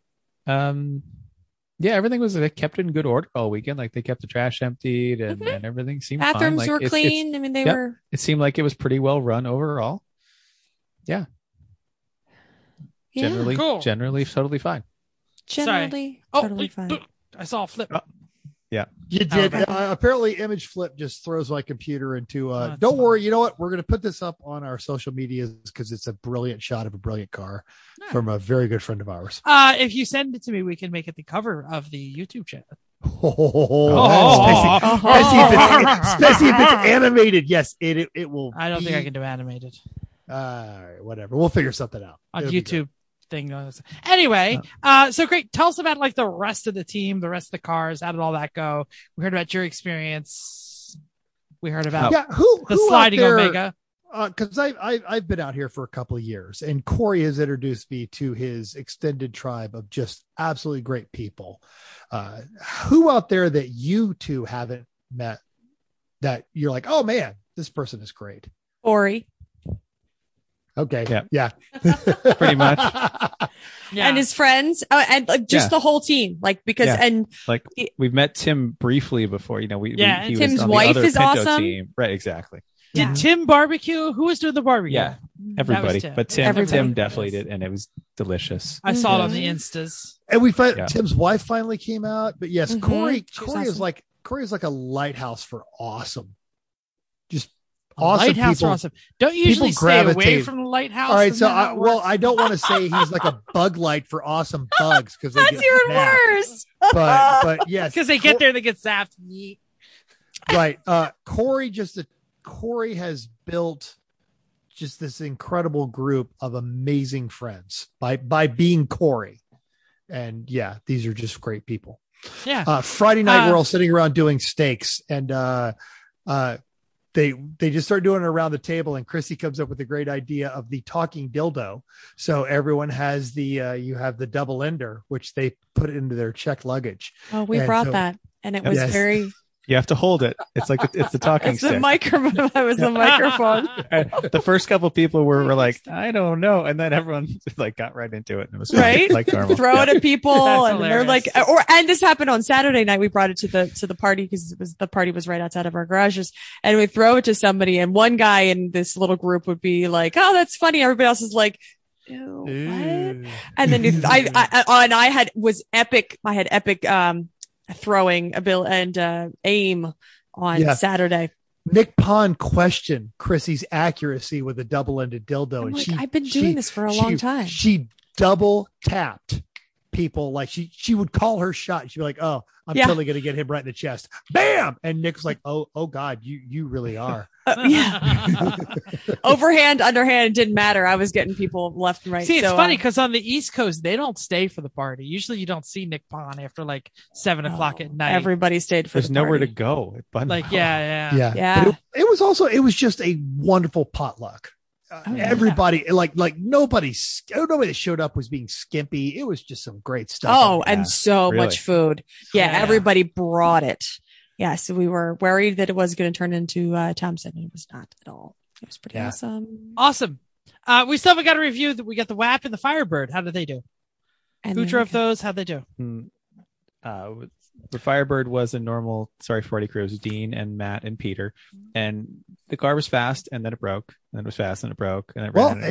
Everything was kept in good order all weekend. Like they kept the trash emptied and everything seemed fine. Bathrooms were clean. They were. It seemed like it was pretty well run overall. Yeah. Generally, totally fine. Fine. I saw a flip. Yeah, you did. Apparently, image flip just throws my computer into. Don't worry. You know what? We're going to put this up on our social medias because it's a brilliant shot of a brilliant car from a very good friend of ours. If you send it to me, we can make it the cover of the YouTube channel. Especially if it's animated. Yes, it will. I don't think I can do animated. All right, whatever. We'll figure something out on YouTube. So great. Tell us about the rest of the team, the rest of the cars. How did all that go? We heard about your experience. We heard about who sliding there, Omega. Because I've been out here for a couple of years, and Corey has introduced me to his extended tribe of just absolutely great people. Who out there that you two haven't met that you're like, oh man, this person is great? Corey. Okay. Yeah. Pretty much. Yeah. And his friends and the whole team, we've met Tim briefly before, he Tim's was on wife the other is Pinto awesome. Team. Right. Exactly. Did Tim barbecue? Who was doing the barbecue? Yeah. Everybody. Tim. But Tim definitely did. And it was delicious. I saw it on the Instas. And we Tim's wife finally came out, but yes, Corey is awesome. Corey is like a lighthouse for awesome. Just awesome lighthouse people. Awesome. Don't you usually stay away from the lighthouse? All right, so I don't want to say he's like a bug light for awesome bugs because that's even worse. But yes, because they get there, they get zapped. Right. Corey has built just this incredible group of amazing friends by being Corey. And yeah, these are just great people. Yeah. Friday night, we're all sitting around doing steaks, and they just start doing it around the table, and Chrissy comes up with a great idea of the talking dildo. So everyone has you have the double ender, which they put into their check luggage. Oh, we brought that, and it was very... You have to hold it. It's like it's the talking stick. The microphone. That was the microphone. And the first couple of people were like, I don't know, and then everyone like got right into it, and it was right like normal. Throw it at people, that's and hilarious. They're like, and this happened on Saturday night. We brought it to the party because the party was right outside of our garages, and we throw it to somebody, and one guy in this little group would be like, "Oh, that's funny." Everybody else is like, "Ew, what?" Ew. And then I had epic. Throwing a bill and aim on Saturday. Nick Pond questioned Chrissy's accuracy with a double-ended dildo. I'm like, I've been doing this for a long time. She double tapped people. Like she would call her shot. She'd be like, "Oh, I'm totally gonna get him right in the chest." Bam! And Nick's like, "Oh God, you really are." Overhand, underhand, didn't matter. I was getting people left and right. See, it's funny because on the East Coast, they don't stay for the party. Usually you don't see Nick Pond after like 7 o'clock at night. Everybody stayed for the party. There's nowhere to go. Like, yeah. But it was just a wonderful potluck. Everybody like nobody showed up was being skimpy. It was just some great stuff. Much food. Yeah. Everybody brought it. Yeah, so we were worried that it was going to turn into Thompson, and it was not at all. It was pretty awesome. Awesome. We still haven't got a review. We got the WAP and the Firebird. How did they do? And who drove those? How'd they do? The Firebird was a normal, sorry, 40 Cruise, Dean and Matt and Peter. And the car was fast, and then it broke. And it was fast, and it broke. And it ran.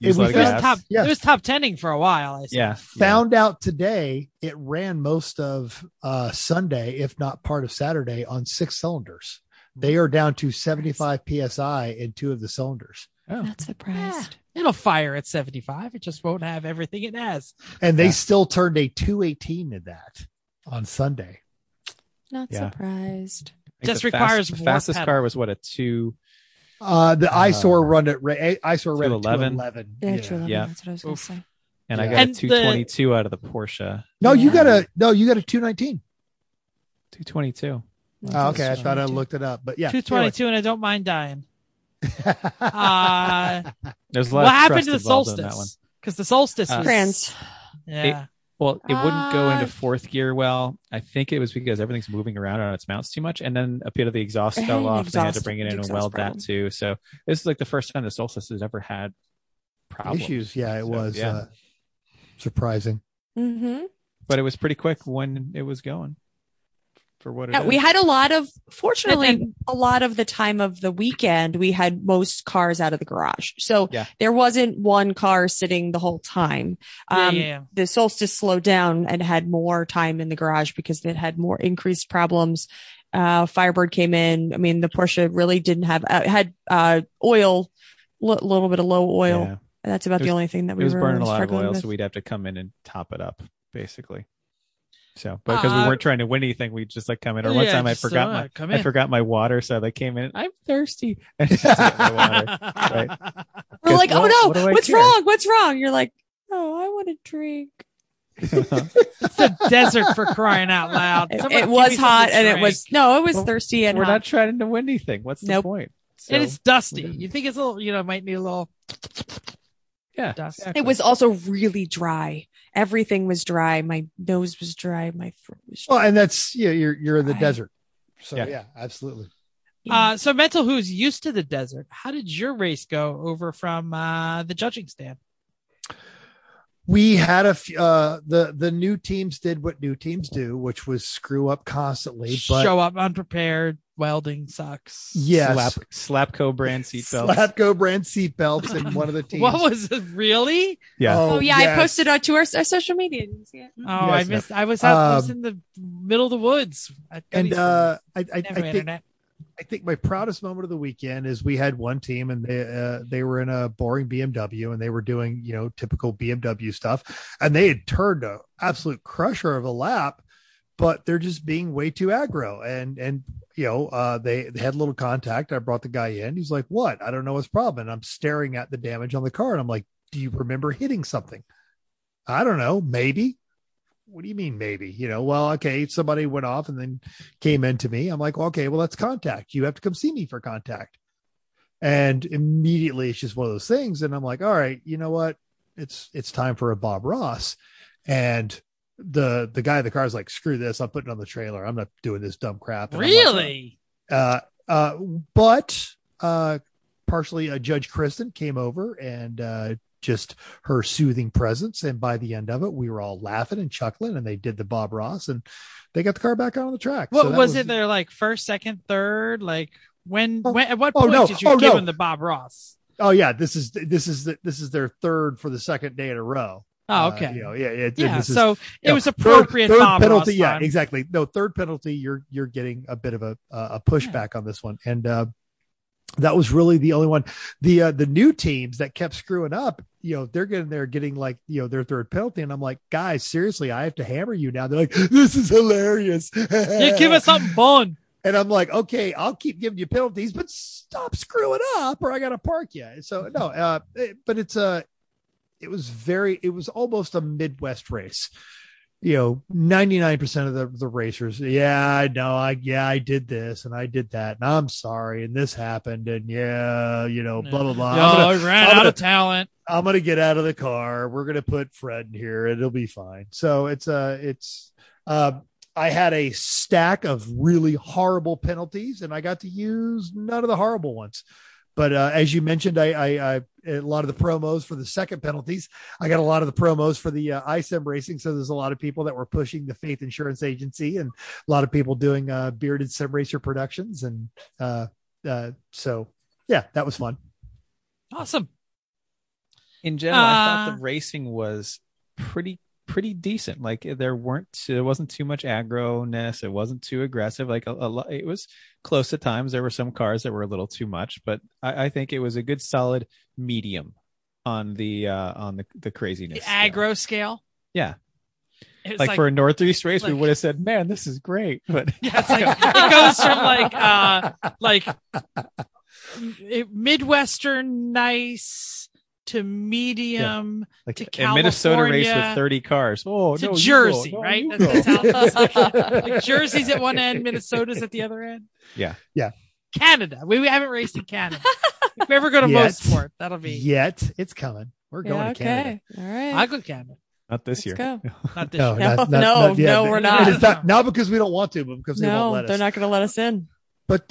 It was top 10ing for a while. I found out today it ran most of Sunday, if not part of Saturday, on 6 cylinders. They are down to 75 PSI in 2 of the cylinders. Oh. Not surprised. Yeah. It'll fire at 75. It just won't have everything it has. And they still turned a 218 to that on Sunday. Not surprised. Just requires the fastest pedal. Car was what, a 2? The eyesore run at eyesore ran 211. Yeah, 211. Yeah. That's what I was going to say. And I got a 222 out of the Porsche. You got a 219. 222. Oh, okay, I thought I looked it up, but 222, and I don't mind dying. There's a lot. What happened to the Solstice? Because the Solstice was trans. Yeah. It wouldn't go into fourth gear well. I think it was because everything's moving around on its mounts too much. And then a bit of the exhaust fell off. They had to bring it in and weld problem. That too. So this is like the first time the Solstice has ever had problems. Issues. Yeah, it was surprising. Mm-hmm. But it was pretty quick when it was going. For what it is. We had a lot of the time of the weekend, we had most cars out of the garage. So there wasn't one car sitting the whole time. The Solstice slowed down and had more time in the garage because it had more increased problems. Firebird came in. I mean, the Porsche really didn't have, had oil, a little bit of low oil. Yeah. That's about the only thing that we were burning a lot of oil. With. So we'd have to come in and top it up basically. So, but because we weren't trying to win anything, we just like come in. Or one time I forgot my water, so I came in. I'm thirsty. And just got my water, right? We're like, oh no, what's wrong? What's wrong? You're like, oh, I want a drink. It's a desert for crying out loud. It was hot, and drink. It was thirsty, and we're not trying to win anything. What's the point? So, and it's dusty. You think it's a little, might need a little. Yeah, dust. Exactly. It was also really dry. Everything was dry. My nose was dry. My throat was dry. Well, and that's you're in the desert, so yeah absolutely. Yeah. So Mental, who's used to the desert, how did your race go over from the judging stand? We had the new teams did what new teams do, which was screw up constantly. But show up unprepared. Welding sucks. Yes. Slapco brand seatbelts. Slapco brand seatbelts in one of the teams. What was it? Really? Yeah. I posted on to our social media. Didn't see it. Oh, yes, I missed. I was in the middle of the woods. I think I think my proudest moment of the weekend is we had one team and they were in a boring BMW and they were doing, you know, typical BMW stuff, and they had turned an absolute crusher of a lap, but they're just being way too aggro. And, you know, they had little contact. I brought the guy in. He's like, what? I don't know what's the problem. And I'm staring at the damage on the car. And I'm like, do you remember hitting something? I don't know. Maybe. What do you mean? Maybe, you know, well, okay. Somebody went off and then came into me. I'm like, okay, well, that's contact. You have to come see me for contact. And immediately it's just one of those things. And I'm like, all right, you know what? It's time for a Bob Ross. And the guy in the car is like, screw this. I'm putting on the trailer. I'm not doing this dumb crap. And really? Like, but partially Judge Kristen came over and, just her soothing presence, and by the end of it we were all laughing and chuckling, and they did the Bob Ross and they got the car back on the track. What was it, their like first, second, third, like when at what point did you give them the Bob Ross? Oh yeah, this is their third for the second day in a row. Oh, okay. You know, yeah. So it was appropriate. Third penalty. Yeah, exactly. No, third penalty. You're getting a bit of a pushback on this one. And that was really the only one. The new teams that kept screwing up, you know, they're getting like, you know, their third penalty. And I'm like, guys, seriously, I have to hammer you now. They're like, this is hilarious. Yeah, give us something fun. And I'm like, okay, I'll keep giving you penalties, but stop screwing up or I got to park you. So no, but it was almost a Midwest race. You know, 99% of the racers. Yeah, I know. I did this and I did that and I'm sorry. And this happened. And yeah, you know, blah, blah, blah. I ran out of talent. I'm going to get out of the car. We're going to put Fred in here. It'll be fine. So I had a stack of really horrible penalties and I got to use none of the horrible ones. But as you mentioned, I a lot of the promos for the second penalties, I got a lot of the promos for the iSim racing. So there's a lot of people that were pushing the Faith Insurance Agency and a lot of people doing Bearded Sim Racer Productions. And so, yeah, that was fun. Awesome. In general, I thought the racing was pretty decent. Like there wasn't too much aggro-ness. It wasn't too aggressive. Like it was close at times. There were some cars that were a little too much, but I think it was a good solid medium on the craziness. The aggro scale. Yeah. Like for a Northeast race, like, we would have said, man, this is great. But yeah, it's like, it goes from like Midwestern nice to medium, yeah. Like to California, a Minnesota race with 30 cars. Oh, to no, Jersey, no, right? That's how like Jersey's at one end, Minnesota's at the other end. Yeah, yeah. Canada, we haven't raced in Canada. If we ever go to Motorsport, that'll be it's coming. We're going to Canada. All right, I'll go to Canada. Not this year. Go. Not this year. No, we're not. It's not because we don't want to, but because they won't let us. They're not going to let us in. But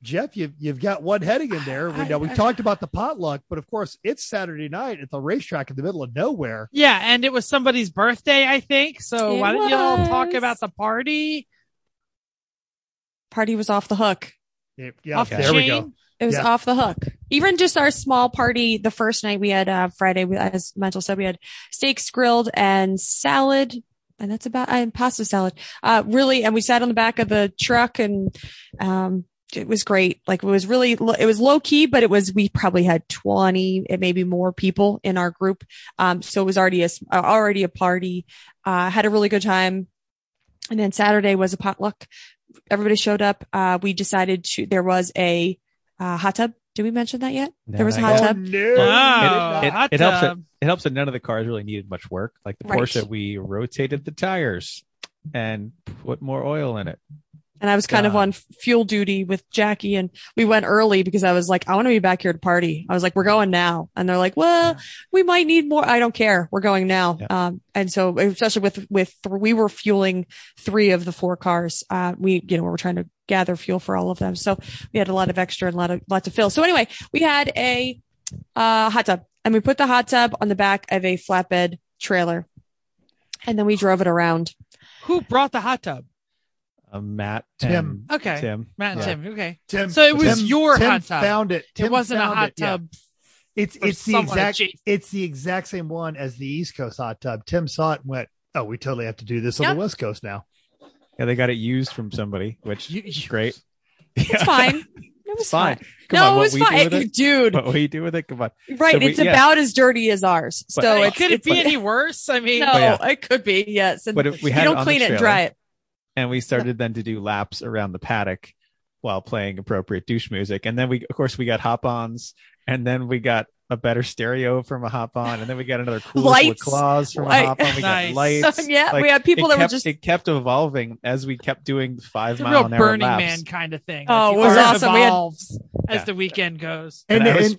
Jeff, you've got one heading in there. We talked about the potluck, but of course it's Saturday night at the racetrack in the middle of nowhere. Yeah, and it was somebody's birthday, I think. So why don't y'all talk about the party? Party was off the hook. It was off the hook. Even just our small party, the first night we had Friday, as Mental said, we had steaks grilled and salad. And that's about pasta salad. Really, and we sat on the back of the truck and it was great. Like it was low key, but we probably had 20, maybe more people in our group. So it was already a party, had a really good time. And then Saturday was a potluck. Everybody showed up. We decided there was a hot tub. Did we mention that yet? No, there was a hot tub. No. Wow. It helps that none of the cars really needed much work. Like the Porsche, we rotated the tires and put more oil in it. And I was kind of on fuel duty with Jackie, and we went early because I was like, I want to be back here to party. I was like, we're going now. And they're like, well, we might need more. I don't care. We're going now. Yeah. And so especially we were fueling 3 of the 4 cars. We were trying to gather fuel for all of them. So we had a lot of extra and a lot to fill. So anyway, we had a hot tub, and we put the hot tub on the back of a flatbed trailer, and then we drove it around. Who brought the hot tub? Matt and Tim. Okay. Tim. So it was your hot tub. Found it. Tim wasn't a hot tub. Yeah. It's the exact same one as the East Coast hot tub. Tim saw it and went, "Oh, we totally have to do this on the West Coast now." Yeah, they got it used from somebody, which is great. It's fine. It was fine. It was fine. Dude. What we do with it? Come on. Right. So it's about as dirty as ours. But, so could it be any worse? I mean, it could be. Yes. And but if we had you don't clean it, dry it. And we started then to do laps around the paddock while playing appropriate douche music. And then we got hop-ons, and then we got a better stereo from a hop-on, and then we got another cooler with claws from a hop-on. We got lights. Yeah, we had people that were just... It kept evolving as we kept doing 5 mile an hour Burning laps. Man kind of thing. Oh, it was awesome. Evolves as the weekend goes. And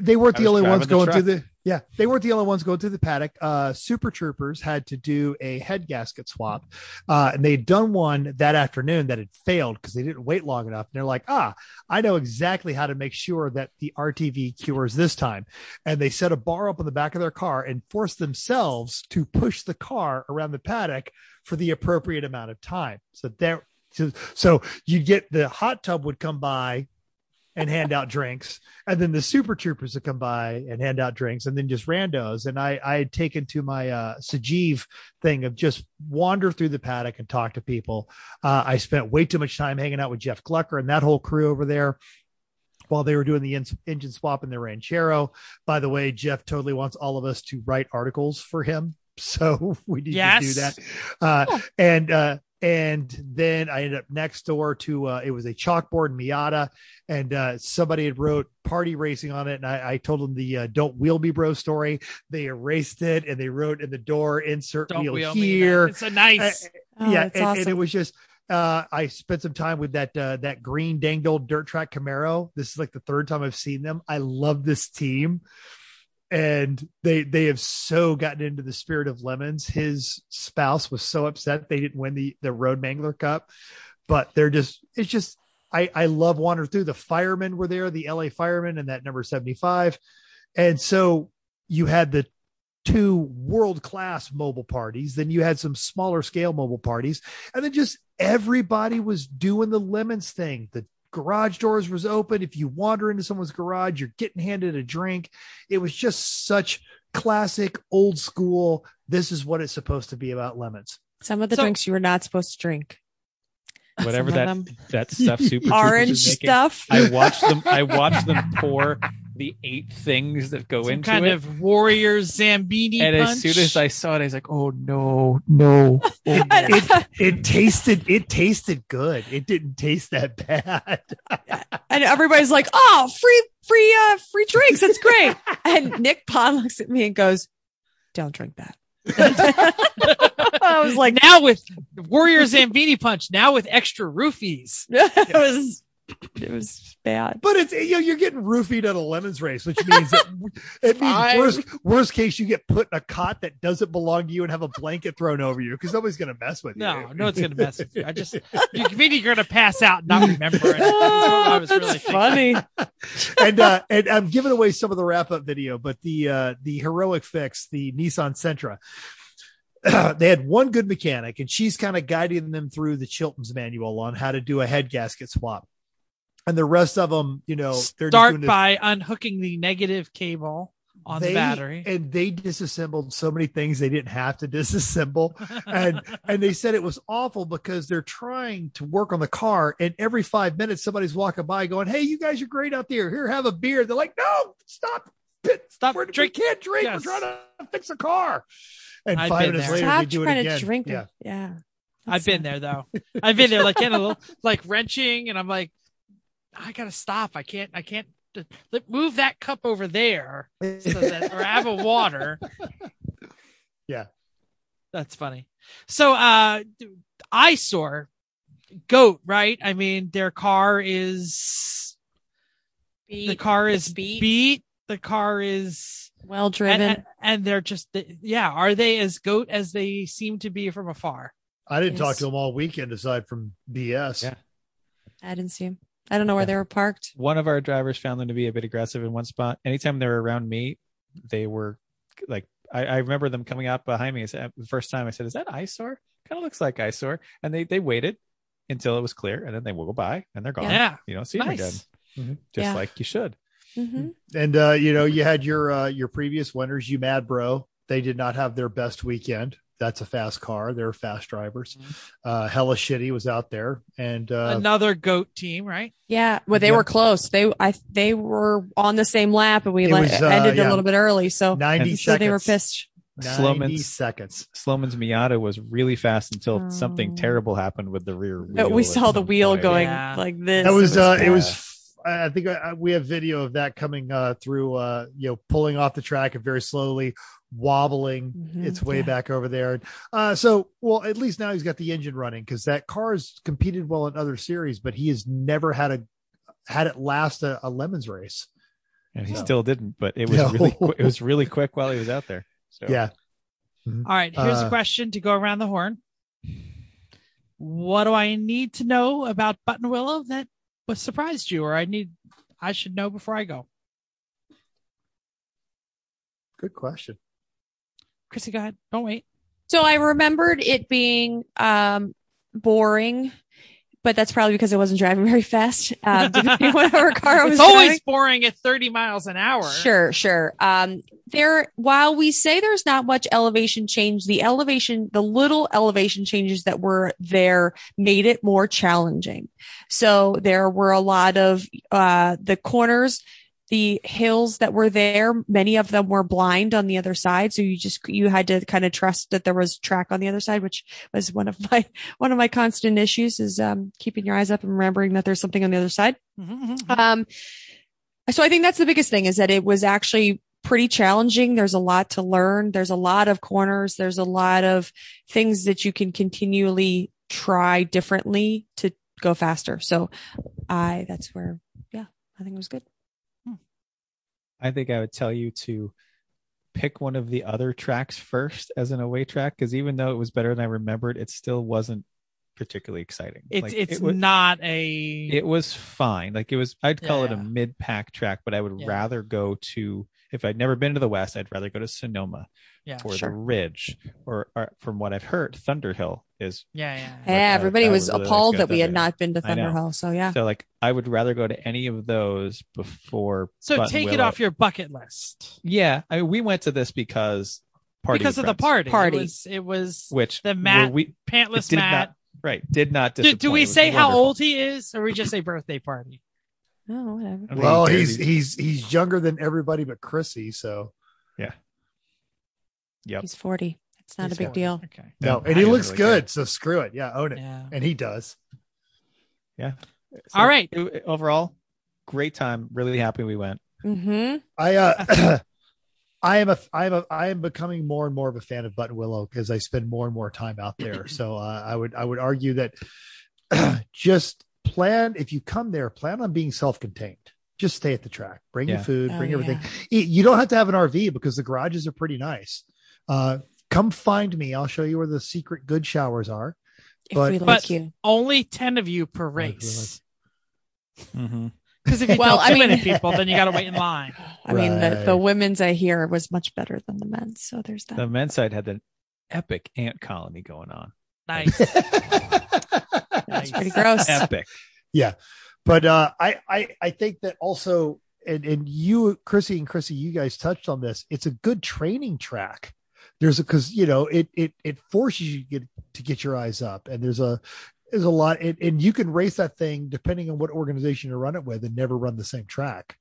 they weren't the only ones going through the... Yeah, they weren't the only ones going through the paddock. Super Troopers had to do a head gasket swap. And they'd done one that afternoon that had failed because they didn't wait long enough. And they're like, I know exactly how to make sure that the RTV cures this time. And they set a bar up on the back of their car and forced themselves to push the car around the paddock for the appropriate amount of time. So you'd get the hot tub would come by and hand out drinks, and then the Super Troopers would come by and hand out drinks, and then just randos. And I had taken to my Sajiv thing of just wander through the paddock and talk to people. I spent way too much time hanging out with Jeff Glucker and that whole crew over there while they were doing the engine swap in the Ranchero. By the way, Jeff totally wants all of us to write articles for him, so we need to do that. And then I ended up next door to, it was a chalkboard Miata, and somebody had wrote party racing on it. And I told them the don't wheel me bro story. They erased it and they wrote in the door, insert don't wheel here. It's a nice. Awesome. And it was just, I spent some time with that green danged old dirt track Camaro. This is like the third time I've seen them. I love this team. And they have so gotten into the spirit of Lemons. His spouse was so upset they didn't win the Road Mangler Cup, but I love wandering through. The firemen were there, the LA firemen, and that number 75. And so you had the two world-class mobile parties. Then you had some smaller scale mobile parties, and then just everybody was doing the Lemons thing. The garage doors was open. If you wander into someone's garage, you're getting handed a drink. It was just such classic old school. This is what it's supposed to be about Lemons. Some of the drinks you were not supposed to drink. Whatever that stuff. Super orange stuff. I watched them pour the 8 things that go into kind of warrior Zambini and punch. As soon as I saw it, I was like, "Oh no!" It tasted good. It didn't taste that bad. And everybody's like, "Oh, free drinks! That's great!" And Nick Pond looks at me and goes, "Don't drink that." I was like, "Now with warrior Zambini punch, now with extra roofies." It was. It was bad, but it's you're getting roofied at a Lemons race, which means it means worst case you get put in a cot that doesn't belong to you and have a blanket thrown over you because nobody's gonna mess with you. No one's gonna mess with you. I just you mean you're gonna pass out and not remember it. That's really funny. And I'm giving away some of the wrap up video, but the heroic fix, the Nissan Sentra. They had one good mechanic, and she's kind of guiding them through the Chilton's manual on how to do a head gasket swap. And the rest of them, they're start by unhooking the negative cable on the battery. And they disassembled so many things they didn't have to disassemble. And they said it was awful because they're trying to work on the car. And every 5 minutes, somebody's walking by going, "Hey, you guys are great out there. Here, have a beer." They're like, "No, stop. We can't drink. Yes. We're trying to fix a car." And 5 minutes later, they do it again. Stop trying to drink. Yeah. I've been there, though. I've been there, like, in a little, like, wrenching. And I'm like, I gotta stop. I can't move that cup over there so that, or have a water. Yeah. That's funny. So, eyesore GOAT, right? I mean, their car is beat. The car is beat. The car is well driven. And they're just, are they as GOAT as they seem to be from afar? I didn't talk to them all weekend aside from BS. Yeah. I didn't see them. I don't know where they were parked. One of our drivers found them to be a bit aggressive in one spot. Anytime they were around me, they were like, I remember them coming out behind me. The first time I said, "Is that eyesore? Kind of looks like eyesore." And they waited until it was clear, and then they will by and they're gone. Yeah. See them again. Mm-hmm. Just like you should. Mm-hmm. And, you had your previous winners, you mad bro. They did not have their best weekend. that's a fast car. They're fast drivers. Mm-hmm. Hella Shitty was out there, and another goat team, right? Yeah. Well, they were close. They were on the same lap, and ended a little bit early. So 90 seconds. So they were pissed. 90 seconds. Sloman's Miata was really fast until something terrible happened with the rear wheel. We saw the wheel going like this. That was it was. I think we have video of that coming through, pulling off the track and very slowly wobbling its way back over there. So, at least now he's got the engine running, because that car has competed well in other series, but he has never had it last a Lemons race. And he still didn't, but it was really quick while he was out there. So. Yeah. Mm-hmm. All right. Here's a question to go around the horn. What do I need to know about Button Willow that surprised you, or I should know before I go? Good question. Chrissy, go ahead. Don't wait. So I remembered it being boring, but that's probably because I wasn't driving very fast. Whatever car I was driving. It's always boring at 30 miles an hour. Sure. While we say there's not much elevation change, the little elevation changes that were there made it more challenging. So there were a lot of the corners, the hills that were there. Many of them were blind on the other side, so you had to kind of trust that there was track on the other side, which was one of my constant issues is keeping your eyes up and remembering that there's something on the other side. Mm-hmm. So I think that's the biggest thing, is that it was actually pretty challenging. There's a lot to learn. There's a lot of corners. There's a lot of things that you can continually try differently to go faster. So I think it was good. I think I would tell you to pick one of the other tracks first as an away track, because even though it was better than I remembered, it still wasn't particularly exciting. It was fine. Like, it was, I'd call it a mid-pack track, but I would rather go to, if I'd never been to the West, I'd rather go to Sonoma or the Ridge, or from what I've heard, Thunder Hill is. Everybody was appalled that we had not been to Thunder Hill. So So like, I would rather go to any of those before. So take it off your bucket list. Yeah, I mean, we went to this because of the party. It was which the Matt pantless Matt. Did not disappoint. Do we say how old he is, or we just say birthday party? Oh, whatever. I mean, well, he's younger than everybody but Chrissy, so he's 40. It's not a big deal. Okay. No, and he looks really good, so screw it. Yeah, own it. Yeah. And he does. Yeah. So, all right. Overall, great time. Really happy we went. Mm-hmm. I am becoming more and more of a fan of Button Willow because I spend more and more time out there. So I would argue that just plan, if you come there, plan on being self-contained. Just stay at the track, bring your food, bring everything. You don't have to have an RV because the garages are pretty nice. Come find me. I'll show you where the secret good showers are. But only 10 of you per race. Mm-hmm. Because if you tell too many people, then you got to wait in line. I mean, the women's, I hear, was much better than the men's. So there's that. The men's side had an epic ant colony going on. Nice. That's pretty gross. Epic. Yeah. But I think that also, and you, Chrissy and Chrissy, you guys touched on this. It's a good training track. Because it forces you to get your eyes up, and there's a lot, and you can race that thing depending on what organization you run it with and never run the same track.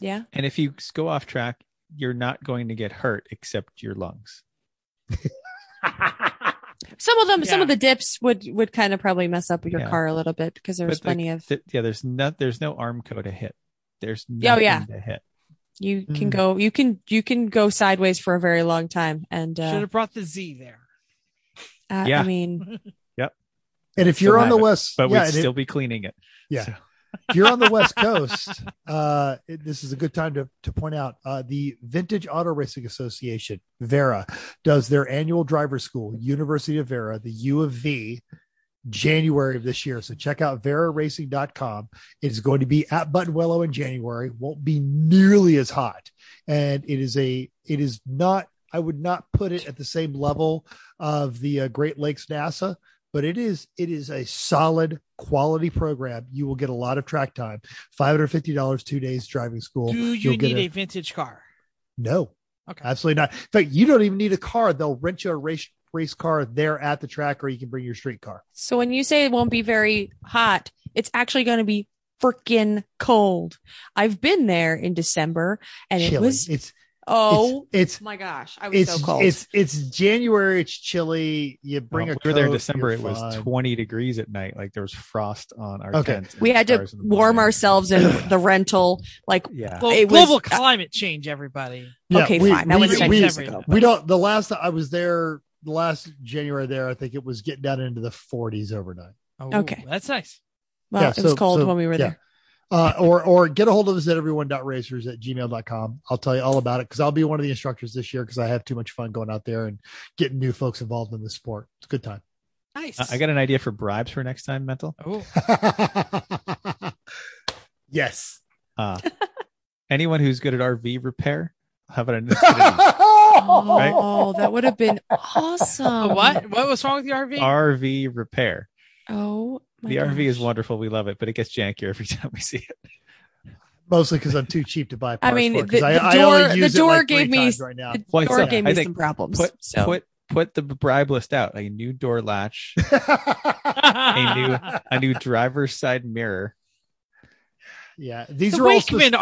Yeah. And if you go off track, you're not going to get hurt except your lungs. Some of the dips would kind of probably mess up your car a little bit because there was plenty of. There's no Armco to hit. There's nothing to hit. You can go, you can go sideways for a very long time. And should have brought the Z there. I mean, and if you're on the West, but we'd still be cleaning it. Yeah. So. If you're on the West Coast, this is a good time to point out the Vintage Auto Racing Association, VERA, does their annual driver school, University of Vera, the U of V, January of this year. So check out veraracing.com. It's going to be at Button Willow in January. Won't be nearly as hot. And it is not, I would not put it at the same level of the Great Lakes NASA, but it is a solid quality program. You will get a lot of track time, $550, 2 days driving school. Do you need a vintage car? No. Okay. Absolutely not. In fact, you don't even need a car. They'll rent you a race car there at the track, or you can bring your street car. So when you say it won't be very hot, it's actually going to be freaking cold. I've been there in December and chilly. It's my gosh. I was so cold. It's January. It's chilly. You bring a coat. We were there in December. It was 20 degrees at night. Like there was frost on our tent. We had to warm ourselves in the rental. Like global climate change, everybody. Yeah, okay, fine. That was 10 years ago. We don't, the last time I was there, the last January there, I think it was getting down into the 40s overnight. Oh, okay. That's nice. Well, yeah, it was cold when we were there. Or get a hold of us at everyone.racers@gmail.com. I'll tell you all about it, because I'll be one of the instructors this year, because I have too much fun going out there and getting new folks involved in the sport. It's a good time. Nice. I got an idea for bribes for next time, Mental. Oh. Yes. Anyone who's good at RV repair, have an right? Oh, that would have been awesome. What was wrong with the RV? RV repair. Oh. The RV is wonderful. We love it, but it gets jankier every time we see it. Mostly because I'm too cheap to buy parts. I mean, the door gave me some problems. Put the bribe list out. A new door latch, a new driver's side mirror. Yeah, these are all specific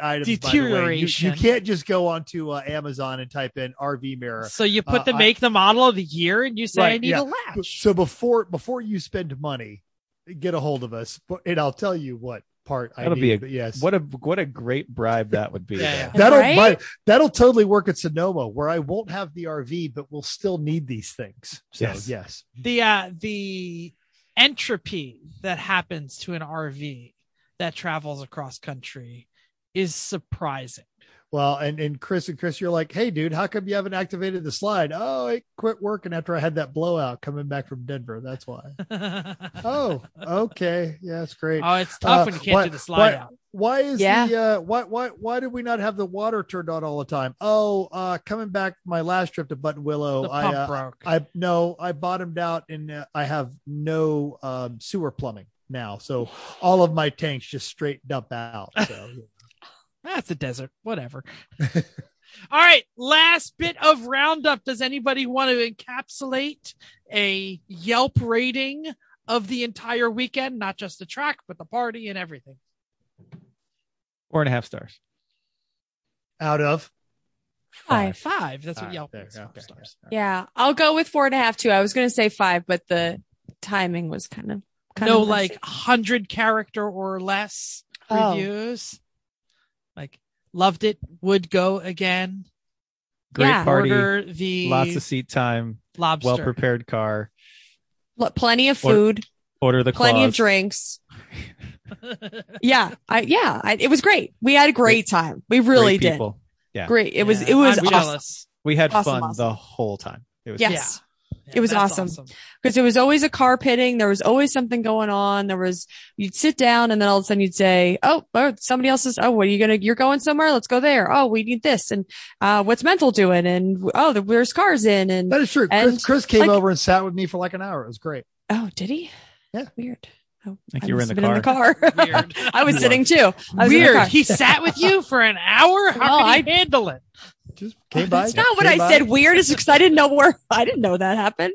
items. Deterioration. You can't just go onto Amazon and type in RV mirror. So you put the make, the model of the year, and you say I need a latch. So before you spend money, get a hold of us, and I'll tell you what part I need. What a great bribe that would be. That'll totally work at Sonoma, where I won't have the RV, but we'll still need these things. So yes. The entropy that happens to an RV that travels across country is surprising. Well, and Chris, you're like, hey, dude, how come you haven't activated the slide? Oh, it quit working after I had that blowout coming back from Denver. That's why. Oh, okay. Yeah, that's great. Oh, it's tough when you can't do the slide out. Why is why did we not have the water turned on all the time? Oh, coming back my last trip to Button Willow, the pump broke. I bottomed out, and I have no sewer plumbing now, so all of my tanks just straight dump out. So that's a desert, whatever. All right, last bit of roundup. Does anybody want to encapsulate a Yelp rating of the entire weekend, not just the track, but the party and everything? 4.5 stars. Out of 5. Five. That's what Yelp is. Stars. Yeah, I'll go with 4.5 too. I was going to say 5, but the timing was kind of like 100 character or less reviews. Like loved it, would go again. Great party. Order lots of seat time. Lobster. Well prepared car. Plenty of food. Order the plenty claws. Of drinks. It was great. We had a great time. We really did. Yeah. Great. It was awesome. We had fun the whole time. It was it was awesome, because there was always a car pitting. There was always something going on. You'd sit down, and then all of a sudden you'd say, oh somebody else is, what are you you're going somewhere? Let's go there. Oh, we need this. And, what's Mental doing? And, oh, there's cars in. And that is true. And Chris came over and sat with me for like an hour. It was great. Oh, did he? Yeah. Weird. Oh, like you were in the car. Weird. I was sitting too. Weird. He sat with you for an hour. How could he handle it? Just came by. It's not what I said. Weird is because I didn't know that happened.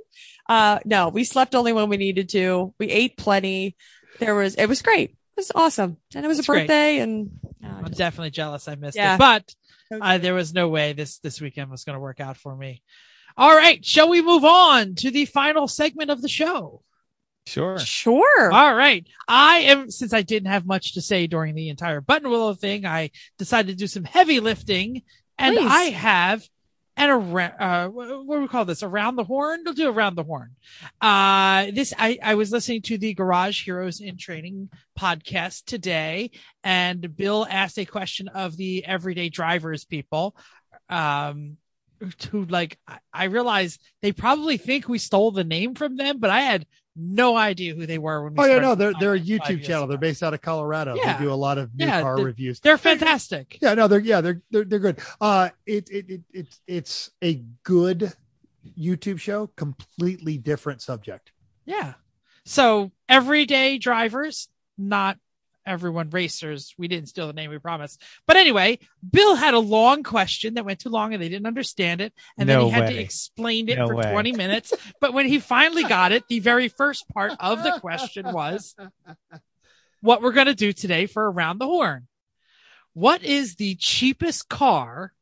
No, we slept only when we needed to. We ate plenty. It was great. It was awesome, and it was a birthday. Great. And I'm definitely jealous. I missed it, but there was no way this weekend was going to work out for me. All right, shall we move on to the final segment of the show? Sure. All right. Since I didn't have much to say during the entire Button Willow thing, I decided to do some heavy lifting. And please. I have what do we call this? Around the horn? We'll do around the horn. I was listening to the Garage Heroes in Training podcast today, and Bill asked a question of the everyday drivers people. Who I realize they probably think we stole the name from them, but I had no idea who they were when we started. They're a YouTube channel. They're based out of Colorado. Yeah. They do a lot of new car reviews. They're fantastic. They're good. It's a good YouTube show, completely different subject. Yeah. So everyday drivers, not Everyone Racers. We didn't steal the name, we promised. But anyway, Bill had a long question that went too long and they didn't understand it. And then he had to explain it for 20 minutes. But when he finally got it, the very first part of the question was what we're going to do today for Around the Horn. What is the cheapest car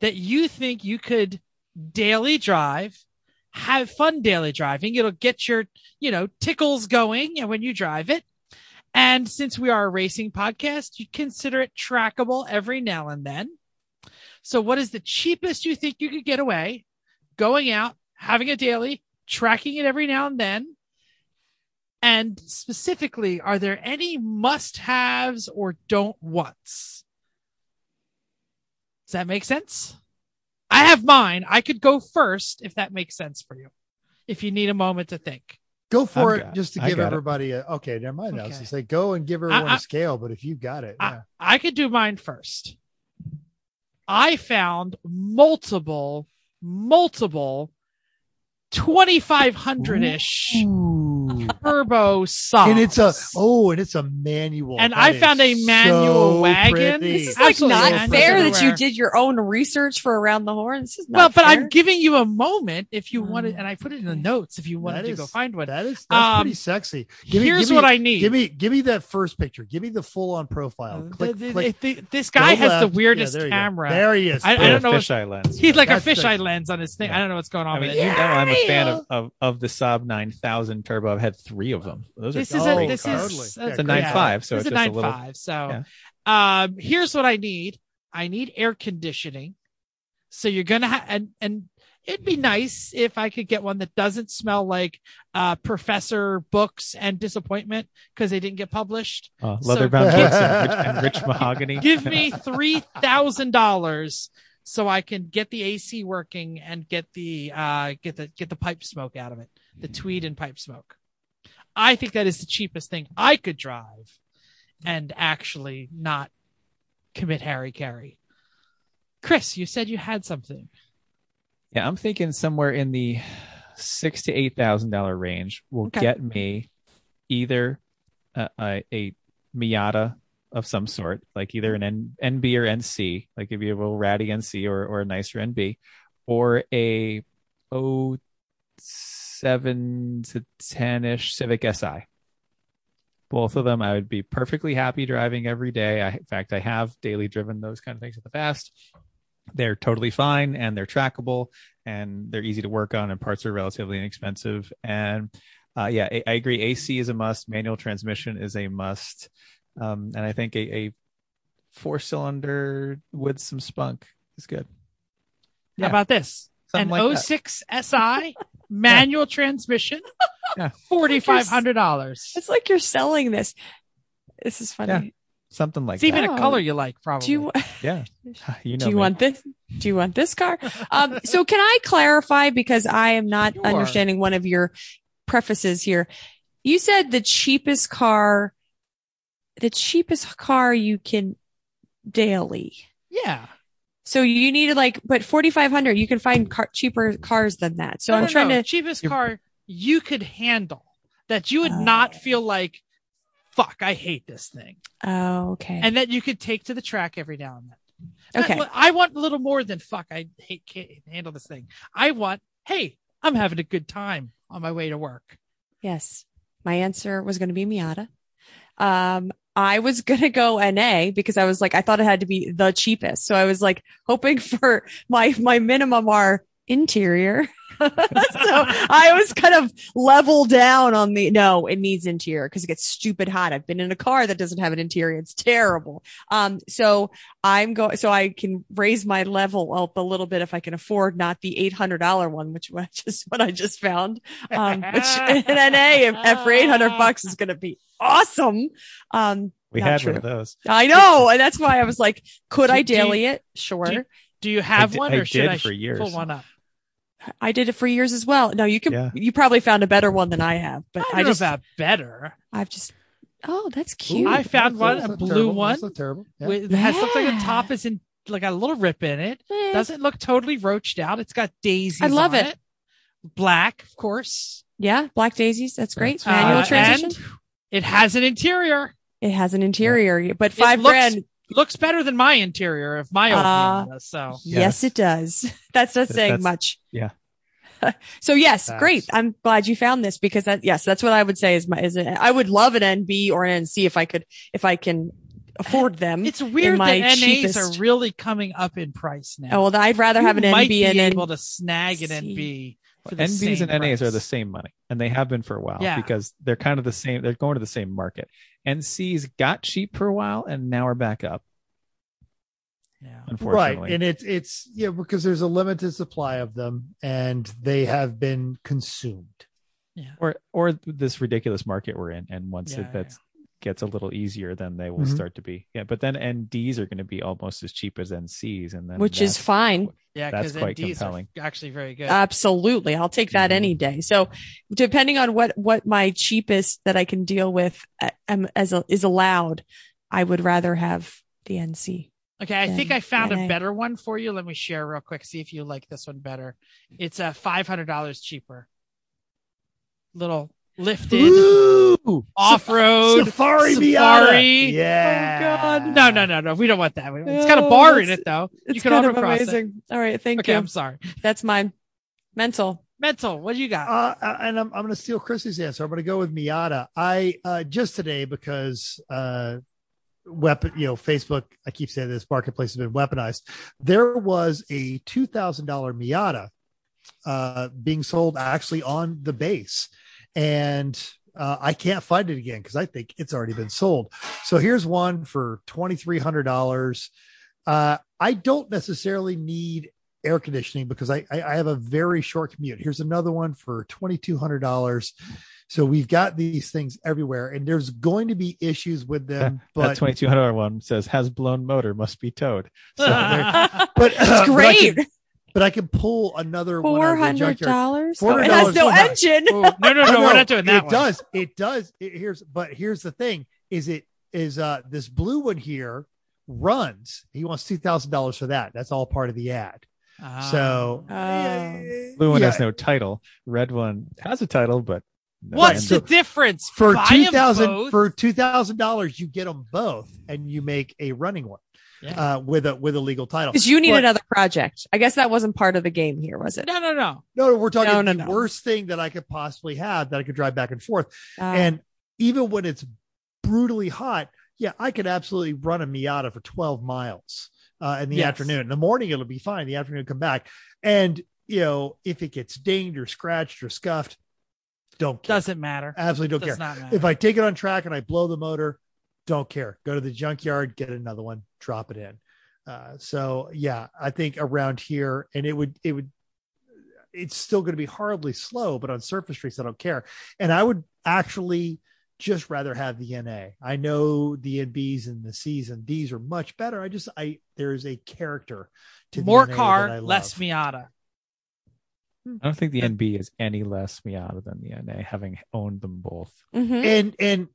that you think you could daily drive, have fun daily driving? It'll get your, you know, tickles going and when you drive it. And since we are a racing podcast, you consider it trackable every now and then. So what is the cheapest you think you could get away going out, having a daily, tracking it every now and then? And specifically, are there any must-haves or don't-wants? Does that make sense? I have mine. I could go first if that makes sense for you, if you need a moment to think. Go for it just to give everybody a, okay, never mind. I was going to say, go and give everyone a scale, but if you got it. Yeah. I could do mine first. I found multiple 2,500-ish turbo socks. And it's a manual. And I found a manual wagon. This is like not fair that you did your own research for Around the Horn. This is not fair. Well, but I'm giving you a moment if you wanted, and I put it in the notes if you wanted to go find one. That's pretty sexy. Here's what I need. Give me that first picture. Give me the full-on profile. Click. This guy has the weirdest camera. There he is. I don't know. Fisheye lens. He's like a fisheye lens on his thing. I don't know what's going on with it. You know I'm a fan of the Saab 9000 turbo. I've had 3 of them. Those this are is a, this cars. Is it's a 9.5, so it's just a little 9.5. So yeah. Here's what I need. I need air conditioning. So you're gonna and it'd be nice if I could get one that doesn't smell like professor books and disappointment because they didn't get published. Leatherbound books and rich mahogany. Give me $3,000. So I can get the AC working and get the pipe smoke out of it, the tweed and pipe smoke. I think that is the cheapest thing I could drive, and actually not commit Harry Carey. Chris, you said you had something. Yeah, I'm thinking somewhere in the $6,000 to $8,000 range will get me either a Miata of some sort, like either an NB or NC, like if you have a little ratty NC or a nicer NB, or a 07 to 10-ish Civic SI. Both of them I would be perfectly happy driving every day. In fact, I have daily driven those kind of things in the past. They're totally fine, and they're trackable, and they're easy to work on, and parts are relatively inexpensive. And I agree. AC is a must. Manual transmission is a must. And I think a 4-cylinder with some spunk is good. Yeah. How about this? Something an like 06 that. SI manual transmission, $4,500. It's like you're selling this. This is funny. Yeah. Something like that. It's even a color you like, probably. Do you want this? Do you want this car? So can I clarify, because I am not understanding one of your prefaces here. You said the cheapest car you can daily. Yeah. So you needed but 4,500, you can find cheaper cars than that. So cheapest car you could handle that you would not feel like, fuck, I hate this thing. Oh, okay. And that you could take to the track every now and then. Okay. I want a little more than fuck, I can't handle this thing. I want, hey, I'm having a good time on my way to work. Yes. My answer was going to be Miata. I was going to go NA because I was like, I thought it had to be the cheapest. So I was like hoping for my minimum are interior. So I was kind of level down on it needs interior because it gets stupid hot. I've been in a car that doesn't have an interior. It's terrible. So I can raise my level up a little bit if I can afford not the $800 one, which was just what I just found. Which in NA for $800 is going to be awesome. We had one of those. I know, and that's why I was like, could I daily it? Sure. Do you have one, or should I pull one up? I did it for years as well. No, you can. Yeah. You probably found a better one than I have, but I just about better. I've just. Oh, that's cute. Ooh, I found one, a blue terrible. One. That's not terrible. Yeah. It has something. The top is in like a little rip in it. Yeah. Doesn't look totally roached out. It's got daisies. I love it. Black, of course. Yeah, black daisies. That's great. Manual transition. It has an interior. It has an interior, but $5,000 looks better than my interior, if my old does. So yes, it does. That's not saying much. Yeah. So yes, great. I'm glad you found this because that's what I would say I would love an NB or an NC if I can afford them. It's weird that NAs are really coming up in price now. Oh, well, I'd rather have an NB and be able to snag an NB. NBs and NAs are the same money, and they have been for a while because they're kind of the same. They're going to the same market. NCs got cheap for a while and now are back up. Yeah, unfortunately. Right. And it's because there's a limited supply of them and they have been consumed. Yeah. Or this ridiculous market we're in. And once gets a little easier, then they will start to be. Yeah. But then NDs are going to be almost as cheap as NCs. And then which is fine. Yeah. That's quite NDs compelling. Are actually very good. Absolutely. I'll take that any day. So depending on what my cheapest that I can deal with is allowed, I would rather have the NC. Okay. I think I found a better one for you. Let me share real quick. See if you like this one better. It's $500 cheaper. Little lifted. Ooh, off-road safari. Miata. Yeah. Oh God. No. We don't want that. It's got a bar in it though. It's you can kind of amazing. It. All right. Thank you. Okay. I'm sorry. That's mine. Mental. What do you got? And I'm going to steal Chrissy's answer. I'm going to go with Miata. I, just today because, Facebook, I keep saying this marketplace has been weaponized. There was a $2,000 Miata, being sold actually on the base. And I can't find it again because I think it's already been sold. So here's one for $2,300. I don't necessarily need air conditioning because I have a very short commute. Here's another one for $2,200. So we've got these things everywhere, and there's going to be issues with them. But that $2,200 one says has blown motor, must be towed. So it's great. But I can pull another $400. Oh, it has no engine. No, we're not doing that. It one. Does. It does. It, here's. But here's the thing: this blue one here runs? He wants $2,000 for that. That's all part of the ad. So blue one has no title. Red one has a title, but no what's the difference? For $2,000, you get them both, and you make a running one. Yeah. With a legal title. Because you need another project. I guess that wasn't part of the game here, was it? No, we're talking the worst thing that I could possibly have that I could drive back and forth. And even when it's brutally hot, I could absolutely run a Miata for 12 miles in the afternoon. In the morning, it'll be fine. In the afternoon, come back. And, if it gets dinged or scratched or scuffed, don't care. Doesn't matter. Absolutely don't care. If I take it on track and I blow the motor, don't care. Go to the junkyard, get another one, drop it in. I think around here, and it's still going to be horribly slow, but on surface streets, I don't care. And I would actually just rather have the NA. I know the NBs and the Cs and Ds are much better. There's a character to the more NA car, that I love. Less Miata. I don't think the NB is any less Miata than the NA, having owned them both. Mm-hmm. And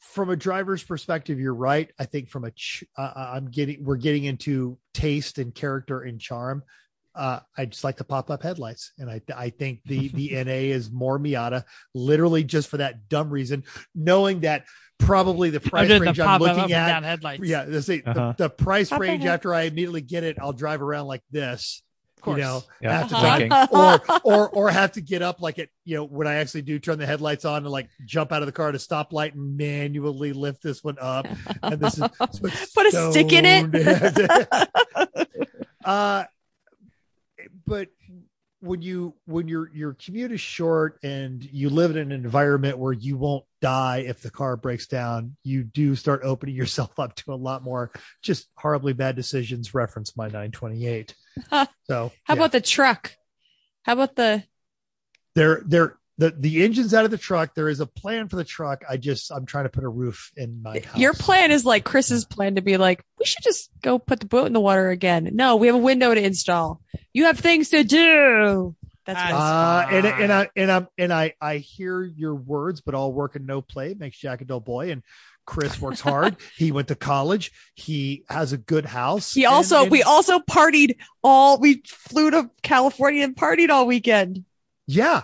from a driver's perspective, you're right. I think we're getting into taste and character and charm. I just like the pop-up headlights, and I think the NA is more Miata, literally just for that dumb reason, knowing that probably the price range I'm looking at. Headlights. Yeah, the price range after I immediately get it, I'll drive around like this. Of course. Or have to get up like it, when I actually do turn the headlights on and like jump out of the car to stoplight and manually lift this one up. And this is put a stick in it. But when your commute is short and you live in an environment where you won't die if the car breaks down, you do start opening yourself up to a lot more just horribly bad decisions. Reference my 928. How about the truck? How about the engine's out of the truck? There is a plan for the truck. I'm trying to put a roof in my house. Your plan is like Chris's plan to be like, we should just go put the boat in the water again. No, we have a window to install. You have things to do. That's I hear your words, but all work and no play makes Jack a dull boy. And Chris works hard. He went to college. He has a good house. We also partied we flew to California and partied all weekend. Yeah.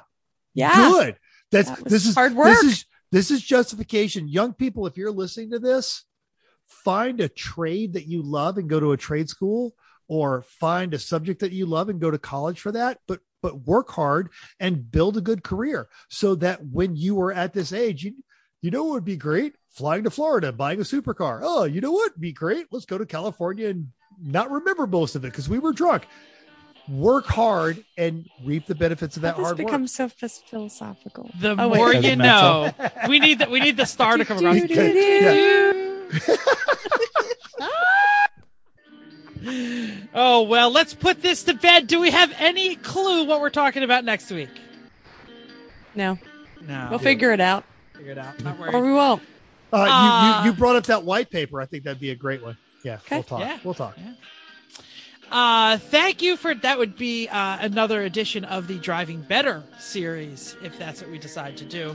Good. This is hard work. This is This is justification. Young people, if you're listening to this, find a trade that you love and go to a trade school, or find a subject that you love and go to college for that, but work hard and build a good career so that when you are at this age, you know, it would be great flying to Florida, buying a supercar. Oh, you know what? Be great. Let's go to California and not remember most of it because we were drunk. Work hard and reap the benefits of that hard work. This becomes so philosophical. The more you know. We need the star to come around. Oh, well, let's put this to bed. Do we have any clue what we're talking about next week? No. We'll figure it out. Not worried. Or we won't. You brought up that white paper. I think that'd be a great one. Yeah, okay. We'll talk. Yeah. Thank you for that. Would be another edition of the Driving Better series, if that's what we decide to do.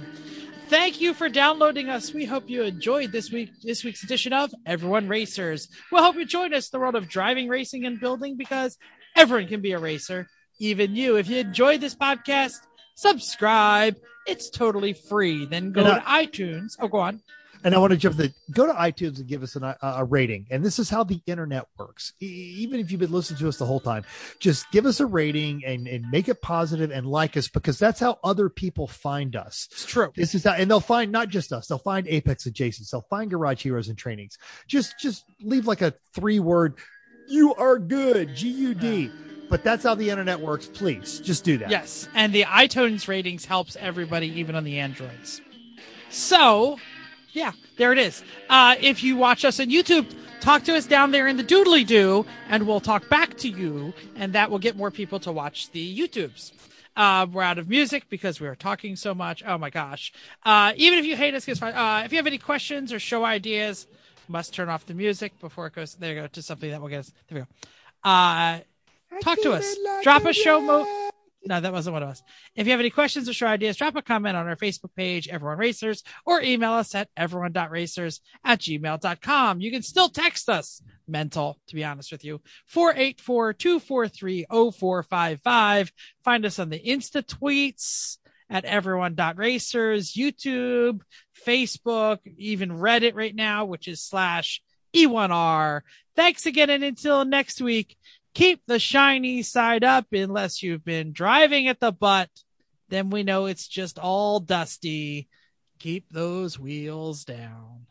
Thank you for downloading us. We hope you enjoyed this week's edition of Everyone Racers. We'll hope you join us in the world of driving, racing, and building, because everyone can be a racer, even you. If you enjoyed this podcast, subscribe. It's totally free. Then go to iTunes. Oh, go on. And I want to go to iTunes and give us a rating. And this is how the internet works. Even if you've been listening to us the whole time, just give us a rating and make it positive and like us, because that's how other people find us. It's true. This is how, and they'll find not just us. They'll find Apex Adjacents. They'll find Garage Heroes and Trainings. Just leave like a 3-word, you are good, G-U-D. But that's how the internet works. Please just do that. Yes. And the iTunes ratings helps everybody, even on the Androids. So... yeah, there it is. If you watch us on YouTube, talk to us down there in the doodly doo, and we'll talk back to you, and that will get more people to watch the YouTubes. We're out of music because we are talking so much. Oh my gosh. Even if you hate us, if you have any questions or show ideas, must turn off the music before it goes. There you go, to something that will get us. There we go. Talk to us. Drop a show mode. No, that wasn't one of us. If you have any questions or show ideas, drop a comment on our Facebook page, Everyone Racers, or email us at everyone.racers@gmail.com. You can still text us, mental, to be honest with you, 484-243-0455. Find us on the Insta tweets at everyone.racers, YouTube, Facebook, even Reddit right now, which is /E1R. Thanks again, and until next week, keep the shiny side up unless you've been driving at the butt. Then we know it's just all dusty. Keep those wheels down.